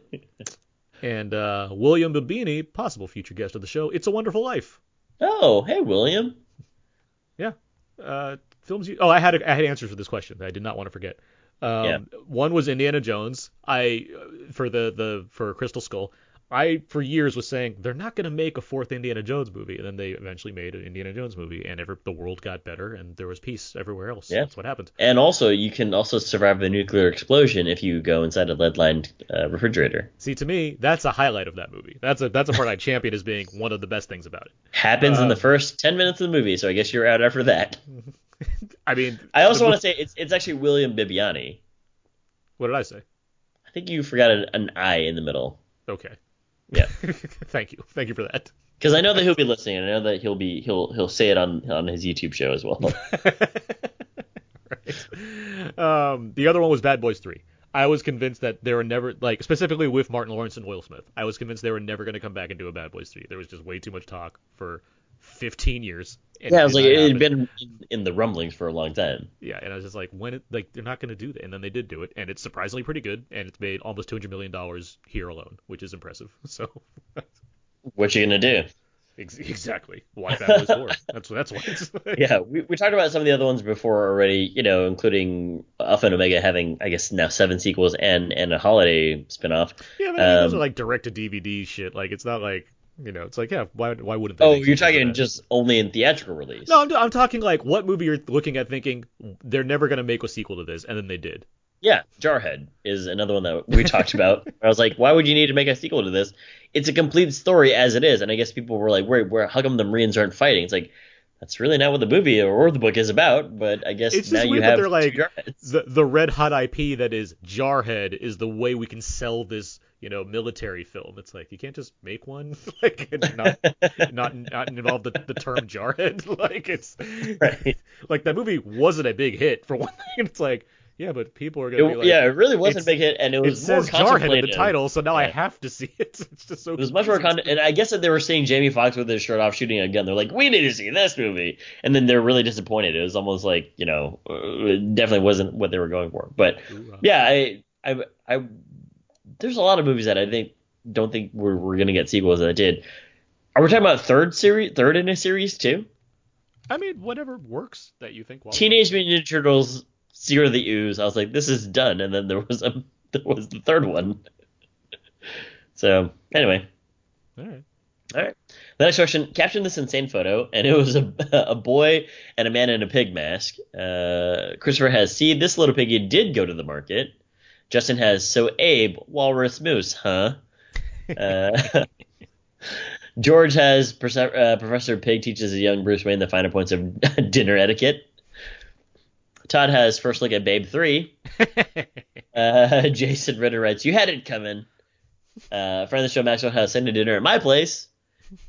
And uh, William Babini, possible future guest of the show, It's a Wonderful Life. Oh, hey, William. Yeah. Uh, films you... Oh, I had a, I had answers for this question that I did not want to forget. Um, yeah. One was Indiana Jones. I for the, the for Crystal Skull. I, for years, was saying, they're not going to make a fourth Indiana Jones movie. And then they eventually made an Indiana Jones movie, and every, the world got better, and there was peace everywhere else. Yeah. That's what happened. And also, you can also survive the nuclear explosion if you go inside a lead-lined uh, refrigerator. See, to me, that's a highlight of that movie. That's a that's a part I champion as being one of the best things about it. Happens uh, in the first ten minutes of the movie, so I guess you're out after that. I mean... I also want to say, it's it's actually William Bibbiani. What did I say? I think you forgot an, an I in the middle. Okay. Yeah. Thank you. Thank you for that. Because I know that he'll be listening, and I know that he'll be he'll he'll say it on, on his YouTube show as well. Right. Um, the other one was Bad Boys three. I was convinced that they were never, like, specifically with Martin Lawrence and Will Smith, I was convinced they were never going to come back and do a Bad Boys three. There was just way too much talk for fifteen years. Yeah, it was like it had been in the rumblings for a long time. Yeah, and I was just like, when it, like they're not going to do that, and then they did do it, and it's surprisingly pretty good, and it's made almost two hundred million dollars here alone, which is impressive. So, what you gonna do? Exactly. Why that was for? That's that's why. It's like. Yeah, we we talked about some of the other ones before already, you know, including Alpha and Omega having, I guess, now seven sequels and and a holiday spinoff. Yeah, but um, I mean, those are like direct to D V D shit. Like, it's not like. You know, it's like, yeah, why why wouldn't they? Oh, you're talking just only in theatrical release. No, I'm, I'm talking like what movie you're looking at thinking they're never going to make a sequel to this, and then they did. Yeah, Jarhead is another one that we talked about. I was like, why would you need to make a sequel to this? It's a complete story as it is, and I guess people were like, where, where, how come the Marines aren't fighting? It's like, that's really not what the movie or the book is about, but I guess it's now just you weird have that they're like, the, the red-hot I P that is Jarhead is the way we can sell this, you know, military film. It's like, you can't just make one, like, and not, not, not involve the, the term Jarhead. Like, it's, right. Like, that movie wasn't a big hit, for one thing. It's like, yeah, but people are going to be like... Yeah, it really wasn't a big hit, and it was it more contemplated. It says Jarhead in the title, so now yeah. I have to see it. It's just so... It was much more content, and I guess that they were seeing Jamie Foxx with his shirt off shooting a gun. They're like, we need to see this movie! And then they're really disappointed. It was almost like, you know, it definitely wasn't what they were going for. But, Ooh, wow. yeah, I, I, I... There's a lot of movies that I think don't think we're, we're going to get sequels that I did. Are we talking about third series, third in a series, too? I mean, whatever works that you think... Teenage Mutant Ninja Turtles... Seer of the Ooze. I was like, this is done, and then there was a there was the third one. So anyway, all right, all right. The next question: caption this insane photo, and it was a a boy and a man in a pig mask. Uh, Christopher has see this little piggy did go to the market. Justin has so Abe walrus moose, huh? uh, George has uh, Professor Pig teaches a young Bruce Wayne the finer points of dinner etiquette. Todd has first look at Babe three. uh, Jason Ritter writes, you had it coming. Uh, friend of the show, Maxwell, has send a dinner at my place.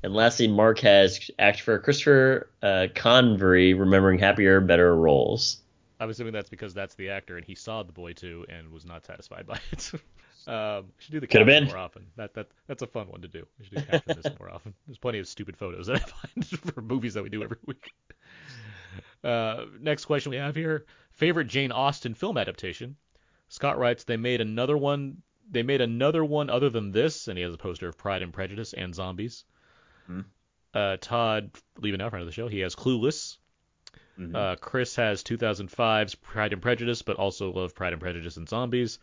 And lastly, Mark has act for Christopher uh, Convery, remembering happier, better roles. I'm assuming that's because that's the actor, and he saw The Boy two and was not satisfied by it. um, should do the Could caption have been. more often. That that that's a fun one to do. We should do the caption this more often. There's plenty of stupid photos that I find for movies that we do every week. Uh, next question we have here, favorite Jane Austen film adaptation. Scott writes, they made another one. They made another one other than this, and he has a poster of Pride and Prejudice and Zombies. Hmm. Uh, Todd, leaving out front of the show, he has Clueless. Mm-hmm. Uh, Chris has two thousand five's Pride and Prejudice, but also loved Pride and Prejudice and Zombies.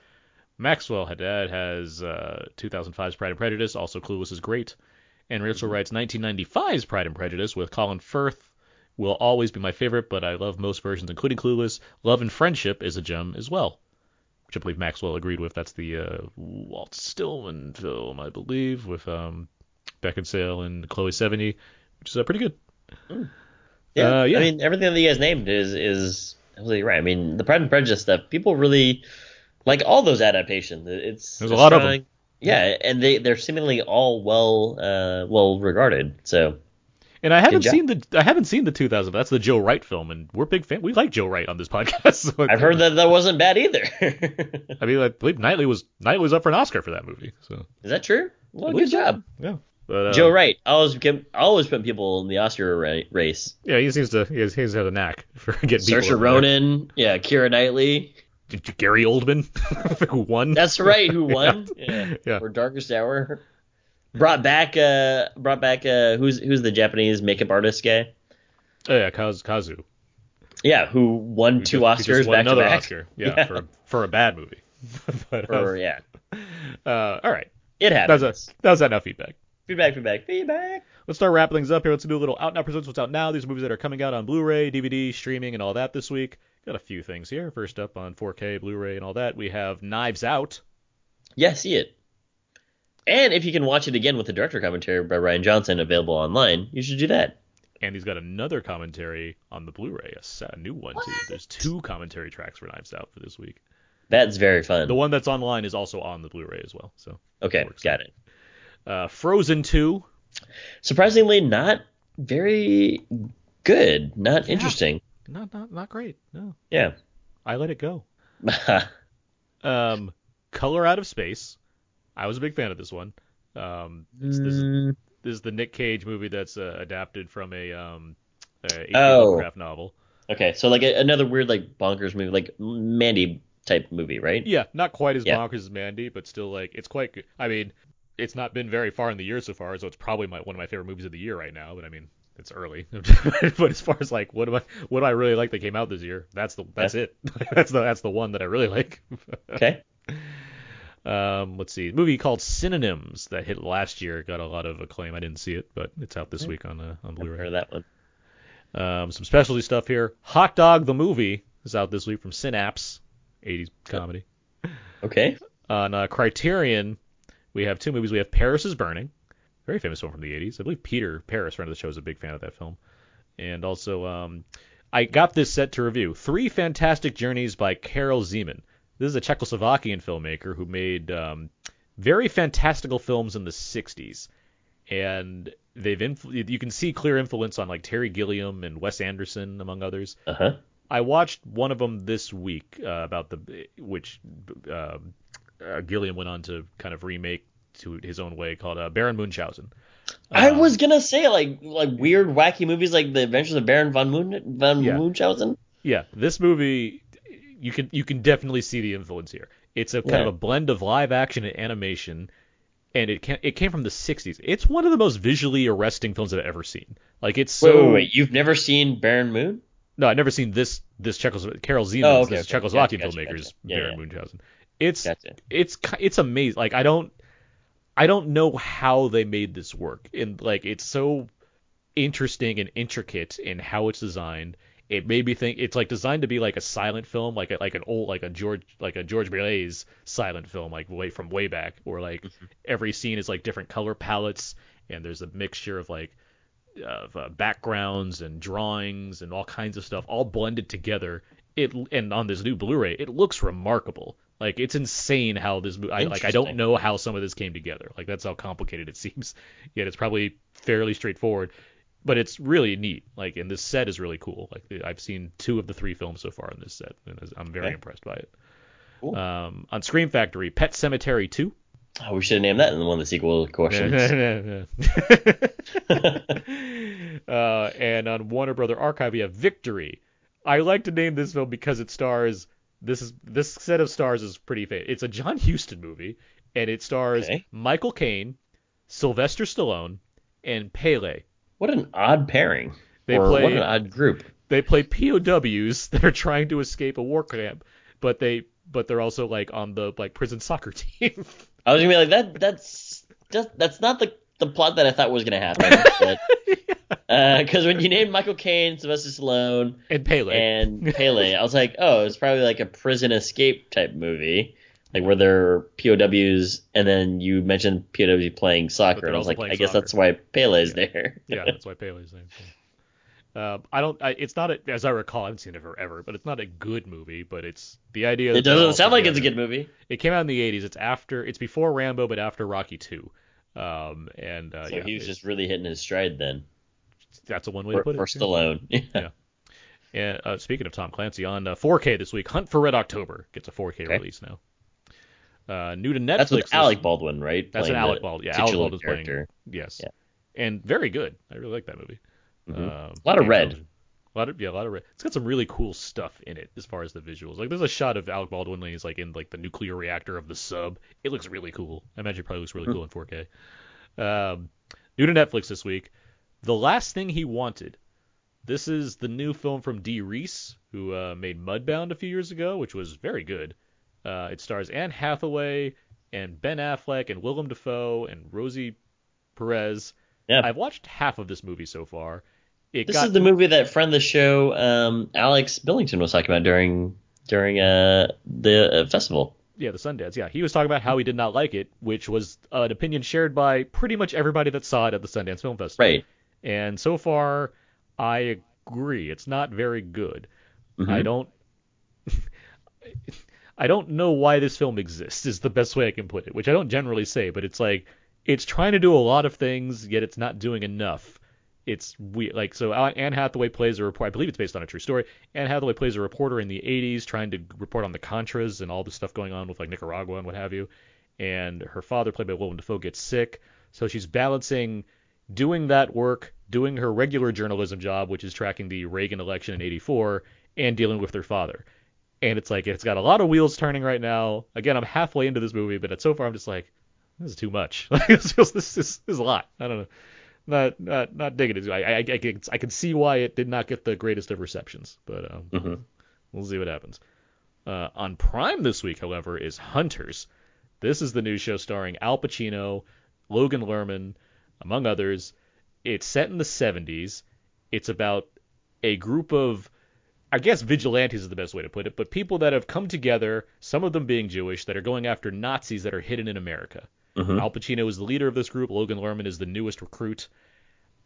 Maxwell Haddad has uh, two thousand five's Pride and Prejudice, also Clueless is great. And Rachel writes nineteen ninety-five's Pride and Prejudice with Colin Firth will always be my favorite, but I love most versions, including Clueless. Love and Friendship is a gem as well, which I believe Maxwell agreed with. That's the uh, Walt Stillman film, I believe, with um, Beckinsale and Chloe Sevigny, which is uh, pretty good. Mm. Yeah. Uh, yeah, I mean, everything that you guys named is is absolutely right. I mean, the Pride and Prejudice stuff, people really like all those adaptations. It's there's a lot trying, of them. Yeah, and they they're seemingly all well uh, well regarded. So, and I haven't seen the I haven't seen the two thousand. That's the Joe Wright film, and we're big fan. We like Joe Wright on this podcast. So I've heard that that wasn't bad either. I mean, I believe Knightley was Knightley was up for an Oscar for that movie. So is that true? Well, good job. Yeah. But, uh, Joe Wright always always put people in the Oscar race. Yeah, he seems to he has, he has had a knack for getting people. Saoirse Ronan, yeah, Keira Knightley, Gary Oldman, who won. That's right, who won? Yeah. Yeah. Yeah. For Darkest Hour, brought back uh brought back uh who's who's the Japanese makeup artist guy? Oh yeah, Kaz, Kazu. Yeah, who won who two just, Oscars won back to back. Oscar. Yeah, yeah, for a, for a bad movie. But, uh, for, yeah. Uh, all right, it happens. That was, a, that was enough feedback. Feedback, feedback, feedback. Let's start wrapping things up here. Let's do a little Out Now Presents What's Out Now. These are movies that are coming out on Blu-ray, D V D, streaming, and all that this week. Got a few things here. First up on four K, Blu-ray, and all that, we have Knives Out. Yeah, see it. And if you can watch it again with the director commentary by Rian Johnson available online, you should do that. And he's got another commentary on the Blu-ray, a, a new one, what? too. There's two commentary tracks for Knives Out for this week. That's very fun. The one that's online is also on the Blu-ray as well. So okay, got it. Uh, Frozen two. Surprisingly, not very good. Not yeah. interesting. Not not not great. No. Yeah. I let it go. um, Color Out of Space. I was a big fan of this one. Um, this, this, is, this is the Nick Cage movie that's uh, adapted from a um, a oh. Lovecraft novel. Okay, so like a, another weird like bonkers movie, like Mandy type movie, right? Yeah, not quite as yeah. bonkers as Mandy, but still like it's quite good. I mean. It's not been very far in the year so far, so it's probably my, one of my favorite movies of the year right now. But I mean, it's early. But as far as like, what do I, what do I really like that came out this year? That's the, that's yeah. it. that's the, that's the one that I really like. Okay. Um, let's see, a movie called Synonyms that hit last year, got a lot of acclaim. I didn't see it, but it's out this yeah. week on uh, on Blu-ray. I've heard of that one. Um, some specialty stuff here. Hot Dog the Movie is out this week from Synapse, eighties comedy. Okay. On uh, Criterion. We have two movies. We have Paris is Burning, very famous film from the eighties. I believe Peter Paris, friend of the show, is a big fan of that film. And also, um, I got this set to review. Three Fantastic Journeys by Karel Zeman. This is a Czechoslovakian filmmaker who made um, very fantastical films in the sixties. And they've influ- you can see clear influence on like Terry Gilliam and Wes Anderson, among others. Uh-huh. I watched one of them this week uh, about the which... Uh, Uh, Gilliam went on to kind of remake to his own way called uh, Baron Munchausen. Um, I was gonna say like like weird wacky movies like The Adventures of Baron von, Moon, von yeah. Munchausen. Yeah, this movie you can you can definitely see the influence here. It's a kind yeah. of a blend of live action and animation, and it can, it came from the sixties. It's one of the most visually arresting films I've ever seen. Like it's so. Wait, wait, wait. You've never seen Baron Moon? No, I've never seen this this Czechoslovakian Karel Zeman's oh, okay, okay. Czechoslovakian gotcha, filmmakers gotcha. Yeah, Baron yeah. Munchausen. It's gotcha. it's it's amazing. Like I don't I don't know how they made this work. And like it's so interesting and intricate in how it's designed. It made me think it's like designed to be like a silent film, like a, like an old like a George like a George Méliès silent film, like way from way back, or like mm-hmm. every scene is like different color palettes, and there's a mixture of like of uh, backgrounds and drawings and all kinds of stuff, all blended together. It and on this new Blu-ray, it looks remarkable. Like it's insane how this movie. I, like I don't know how some of this came together. Like that's how complicated it seems. Yet it's probably fairly straightforward, but it's really neat. Like and this set is really cool. Like I've seen two of the three films so far in this set, and I'm very okay. impressed by it. Cool. Um, on Scream Factory, Pet Sematary two. Oh, we should have named that in one of the sequel questions. uh, and on Warner Brother Archive, we have Victory. I like to name this film because it stars. This is this set of stars is pretty famous. It's a John Huston movie, and it stars okay. Michael Caine, Sylvester Stallone, and Pele. What an odd pairing. They or play, what an odd group. they play P O Ws that are trying to escape a war camp, but they but they're also like on the like prison soccer team. I was gonna be like that. That's just that's not the the plot that I thought was gonna happen. But... Because uh, when you named Michael Caine, Sylvester Stallone, and Pele, and Pele, I was like, oh, it's probably like a prison escape type movie, like where they're P O Ws, and then you mentioned P O W playing soccer, and I was like, I soccer. guess that's why Pele's yeah. there. Yeah, that's why Pele's there. Uh, I don't. I, it's not a, as I recall, I haven't seen it forever, but it's not a good movie. But it's the idea. That it doesn't sound like together. It's a good movie. It came out in the eighties. It's after. It's before Rambo, but after Rocky two. Um, and uh, so yeah, he was it, just really hitting his stride then. That's a one way for, to put it. For Stallone. Yeah. yeah. And uh, speaking of Tom Clancy, on uh, four K this week, Hunt for Red October gets a four K okay. release now. Uh, new to Netflix. That's with Alec Baldwin, right? That's an Alec Baldwin. Yeah, Alec Baldwin's character. playing. Yes. Yeah. And very good. I really like that movie. Mm-hmm. Um, a lot of red. Television. A lot of yeah, a lot of red. It's got some really cool stuff in it as far as the visuals. Like there's a shot of Alec Baldwin when he's like in like the nuclear reactor of the sub. It looks really cool. I imagine it probably looks really mm-hmm. cool in four K. Um, new to Netflix this week. The Last Thing He Wanted. This is the new film from Dee Reese, who uh, made Mudbound a few years ago, which was very good. Uh, it stars Anne Hathaway and Ben Affleck and Willem Dafoe and Rosie Perez. Yeah. I've watched half of this movie so far. It this got... is the movie that friend of the show um, Alex Billington was talking about during during uh, the uh, festival. Yeah, the Sundance. Yeah, he was talking about how he did not like it, which was uh, an opinion shared by pretty much everybody that saw it at the Sundance Film Festival. Right. And so far, I agree. It's not very good. Mm-hmm. I don't I don't know why this film exists is the best way I can put it, which I don't generally say, but it's like it's trying to do a lot of things, yet it's not doing enough. It's weird. Like, so Anne Hathaway plays a reporter. I believe it's based on a true story. Anne Hathaway plays a reporter in the eighties trying to report on the Contras and all the stuff going on with like Nicaragua and what have you. And her father, played by Willem Dafoe, gets sick. So she's balancing doing that work, doing her regular journalism job, which is tracking the Reagan election in eighty-four, and dealing with her father. And it's like, it's got a lot of wheels turning right now. Again, I'm halfway into this movie, but so far I'm just like, this is too much. this, is, this, is, this is a lot. I don't know. Not not, not digging it. I, I, I, can, I can see why it did not get the greatest of receptions, but um, mm-hmm. we'll see what happens. Uh, on Prime this week, however, is Hunters. This is the new show starring Al Pacino, Logan Lerman, among others. It's set in the seventies. It's about a group of, I guess vigilantes is the best way to put it, but people that have come together, some of them being Jewish, that are going after Nazis that are hidden in America. Mm-hmm. Al Pacino is the leader of this group. Logan Lerman is the newest recruit.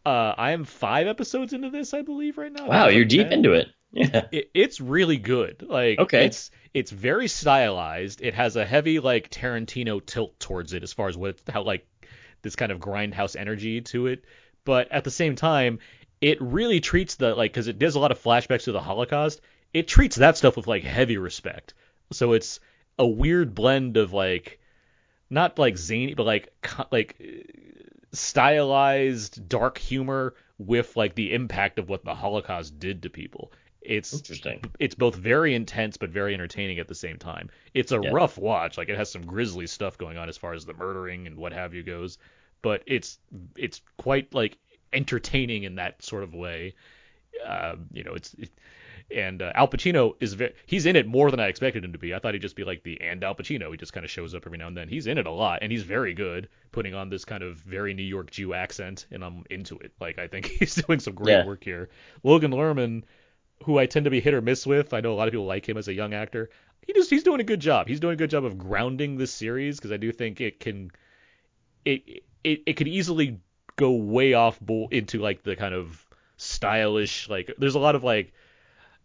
Uh, I am five episodes into this, I believe, right now. Wow, you're deep into it. Yeah, it, it's really good. Like, okay. it's it's very stylized. It has a heavy like Tarantino tilt towards it as far as what how like this kind of grindhouse energy to it, but at the same time, it really treats the like because it does a lot of flashbacks to the Holocaust. It treats that stuff with like heavy respect. So it's a weird blend of like. Not like zany, but like like stylized dark humor with like the impact of what the Holocaust did to people. It's interesting. It's both very intense but very entertaining at the same time. It's a yeah. rough watch. Like it has some grisly stuff going on as far as the murdering and what have you goes, but it's it's quite like entertaining in that sort of way. Uh, you know, it's it, and uh, Al Pacino is very, he's in it more than I expected him to be. I thought he'd just be like the and Al Pacino. He just kind of shows up every now and then. He's in it a lot, and he's very good, putting on this kind of very New York Jew accent, and I'm into it. Like I think he's doing some great yeah. work here. Logan Lerman, who I tend to be hit or miss with, I know a lot of people like him as a young actor. He just he's doing a good job. He's doing a good job of grounding this series because I do think it can it it it could easily go way off bo- into like the kind of stylish, like there's a lot of like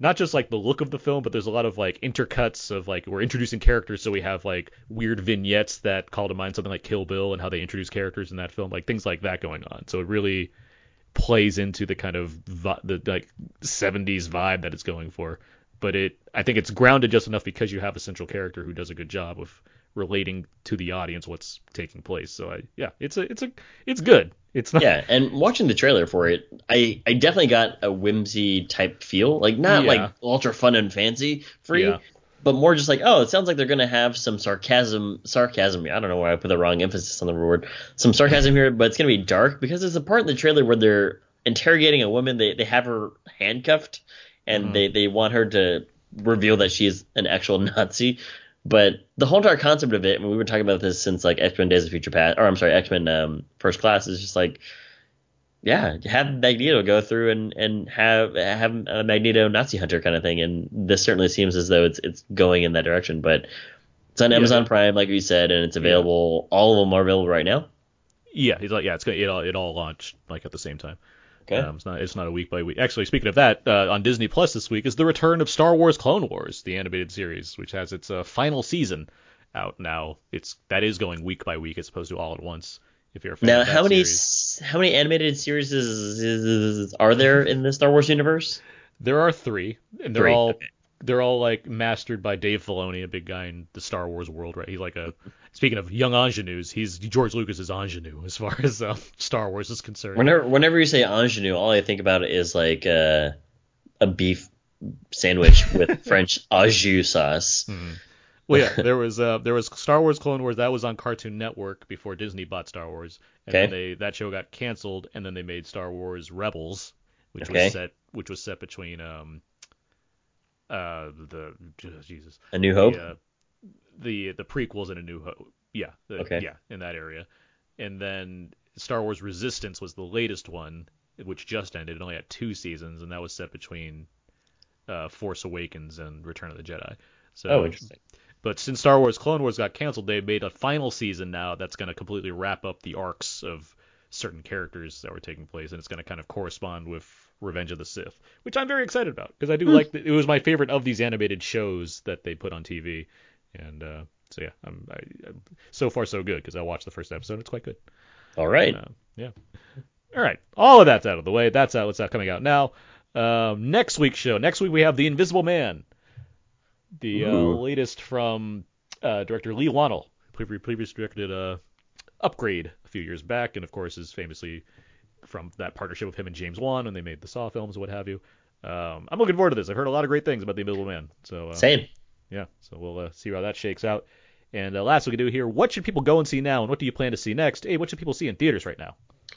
not just like the look of the film, but there's a lot of like intercuts of like we're introducing characters, so we have like weird vignettes that call to mind something like Kill Bill and how they introduce characters in that film, like things like that going on. So it really plays into the kind of vi- the like seventies vibe that it's going for, but it I think it's grounded just enough because you have a central character who does a good job of relating to the audience what's taking place. So I yeah it's a it's a it's good. It's not... Yeah, and watching the trailer for it, I, I definitely got a whimsy type feel, like not yeah. like ultra fun and fancy free, yeah. but more just like, oh, it sounds like they're gonna have some sarcasm, sarcasm. I don't know why I put the wrong emphasis on the word, some sarcasm here, but it's gonna be dark because there's a part in the trailer where they're interrogating a woman. They they have her handcuffed, and mm-hmm. they, they want her to reveal that she's an actual Nazi. But the whole entire concept of it, I mean, we were talking about this since like X-Men Days of Future Past, or I'm sorry, X-Men um, First Class, is just like, yeah, have Magneto go through and, and have have a Magneto Nazi hunter kind of thing. And this certainly seems as though it's it's going in that direction. But it's on Amazon yeah. Prime, like you said, and it's available. Yeah. All of them are available right now. Yeah, he's like, yeah, it's gonna, it all it all launched like at the same time. Okay, um, it's not it's not a week by week. Actually, speaking of that, uh, on Disney Plus this week is the return of Star Wars Clone Wars, the animated series, which has its uh, final season out now. It's that is going week by week as opposed to all at once. If you're a fan now, of that how many series. how many animated series is, is, is, are there in the Star Wars universe? There are three, and they're three. all okay. they're all like mastered by Dave Filoni, a big guy in the Star Wars world, right? He's like a speaking of young ingenues, he's George Lucas's ingenue as far as uh, Star Wars is concerned. Whenever whenever you say ingenue, all I think about is like uh, a beef sandwich with French au jus sauce. Mm-hmm. Well, yeah, there was uh, there was Star Wars Clone Wars that was on Cartoon Network before Disney bought Star Wars, and okay. they that show got canceled, and then they made Star Wars Rebels, which okay. was set which was set between um uh the Jesus A New Hope the uh, the, the prequels and A New Hope yeah the, okay yeah in that area, and then Star Wars Resistance was the latest one, which just ended. It only had two seasons, and that was set between uh, Force Awakens and Return of the Jedi. So, oh, interesting. But since Star Wars Clone Wars got canceled, they made a final season now that's going to completely wrap up the arcs of certain characters that were taking place, and it's going to kind of correspond with Revenge of the Sith, which I'm very excited about because I do mm. like the, it was my favorite of these animated shows that they put on T V, and uh, so yeah, I'm, I, I'm so far so good because I watched the first episode. It's quite good. All right, and, uh, yeah, all right, all of that's out of the way. That's out. What's out coming out now? Um, next week's show. Next week we have The Invisible Man. The uh, latest from uh, director Lee Wannell, who previously directed uh, Upgrade a few years back, and of course is famously from that partnership with him and James Wan when they made the Saw films and what have you. Um, I'm looking forward to this. I've heard a lot of great things about The Invisible Man. So uh, Same. Yeah, so we'll uh, see how that shakes out. And uh, last we can do here, what should people go and see now, and what do you plan to see next? Hey, what should people see in theaters right now?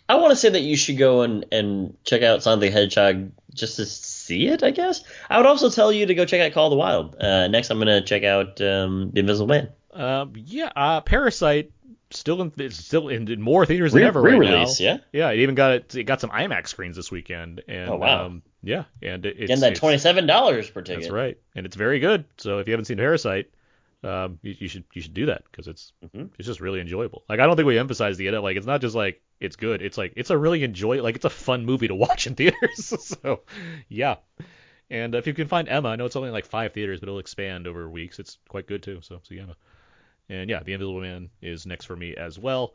I want to say that you should go and, and check out Sonic the Hedgehog just to see it, I guess. I would also tell you to go check out Call of the Wild. Uh, next, I'm going to check out um, The Invisible Man. Um, yeah, uh, Parasite still in still in, in more theaters Re- than ever right now. Yeah, yeah, it even got it, it got some IMAX screens this weekend. And, oh wow! Um, yeah, and it, it's and that twenty-seven dollars per ticket. That's right, and it's very good. So if you haven't seen Parasite, um, you, you should you should do that because it's mm-hmm. it's just really enjoyable. Like I don't think we emphasize the edit. Like it's not just like. It's good. It's like it's a really enjoy like it's a fun movie to watch in theaters. So, yeah. And if you can find Emma, I know it's only like five theaters, but it'll expand over weeks. It's quite good too. So, see Emma. And yeah, The Invisible Man is next for me as well.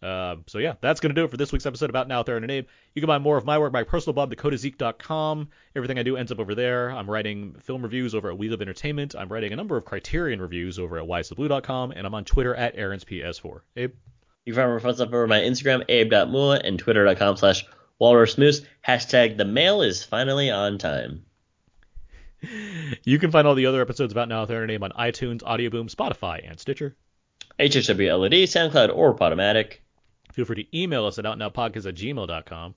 Um, so yeah, that's gonna do it for this week's episode of Out Now with Aaron and Abe. You can buy more of my work by personal bob dakota zeek dot com. Everything I do ends up over there. I'm writing film reviews over at We Live Entertainment. I'm writing a number of Criterion reviews over at wise the blue dot com, and I'm on Twitter at Aaron's P S four. Abe. You can find more fun stuff over my Instagram, abe dot mula, and twitter dot com slash walrusmoose. Hashtag the mail is finally on time. You can find all the other episodes of Out Now with Aaron and Abe on iTunes, Audioboom, Spotify, and Stitcher. H S W L O D, SoundCloud, or Podomatic. Feel free to email us at outnowpodcast at gmail dot com.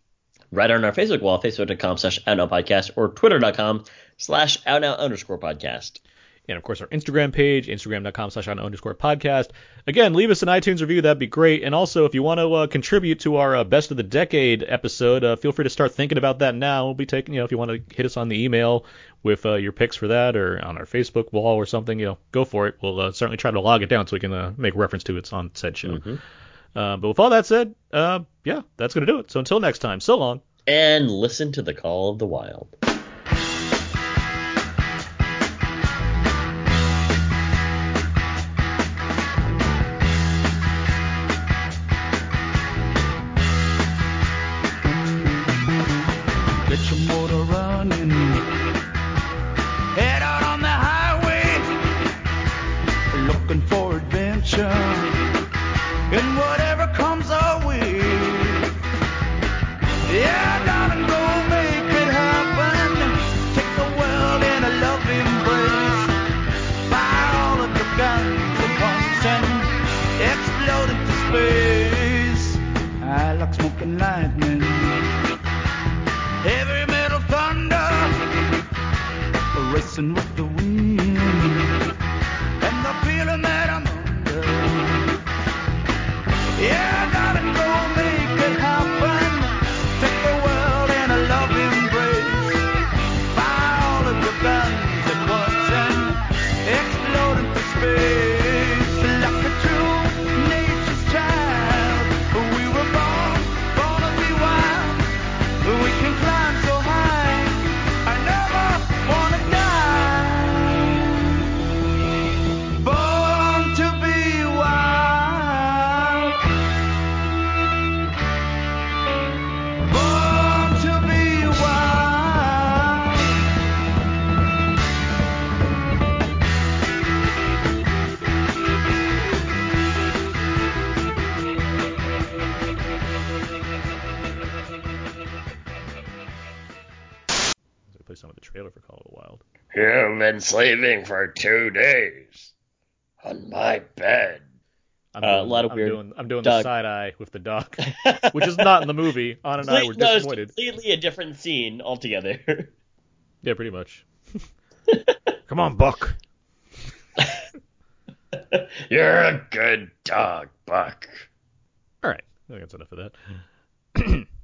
Right on our Facebook wall, facebook dot com slash outnowpodcast, or twitter dot com slash outnow underscore podcast. And, of course, our Instagram page, instagram dot com slash on underscore podcast. Again, leave us an iTunes review. That'd be great. And also, if you want to uh, contribute to our uh, Best of the Decade episode, uh, feel free to start thinking about that now. We'll be taking, you know, if you want to hit us on the email with uh, your picks for that or on our Facebook wall or something, you know, go for it. We'll uh, certainly try to log it down so we can uh, make reference to it on said show. Mm-hmm. Uh, but with all that said, uh, yeah, that's going to do it. So until next time, so long. And listen to the Call of the Wild. Go make it happen. dancing with the wind, and the feeling that I'm under. Yeah, darling, go make it happen. Take the world in a love embrace. Buy all of your guns at once and explode into space. Like a true nature's child, we were born, born to be wild. We can climb so high. I never wanna die. Born to be wild. Born to be wild. They play some of the trailer for Call of the Wild. You've been sleeping for two days on my bed. I'm Uh, doing, a lot of I'm weird doing, I'm doing the dog. side eye with the duck, which is not in the movie. Anna and I were No, it's disappointed. completely a different scene altogether. Yeah, pretty much. Come on, Buck. You're a good dog, Buck. All right. I think that's enough of that.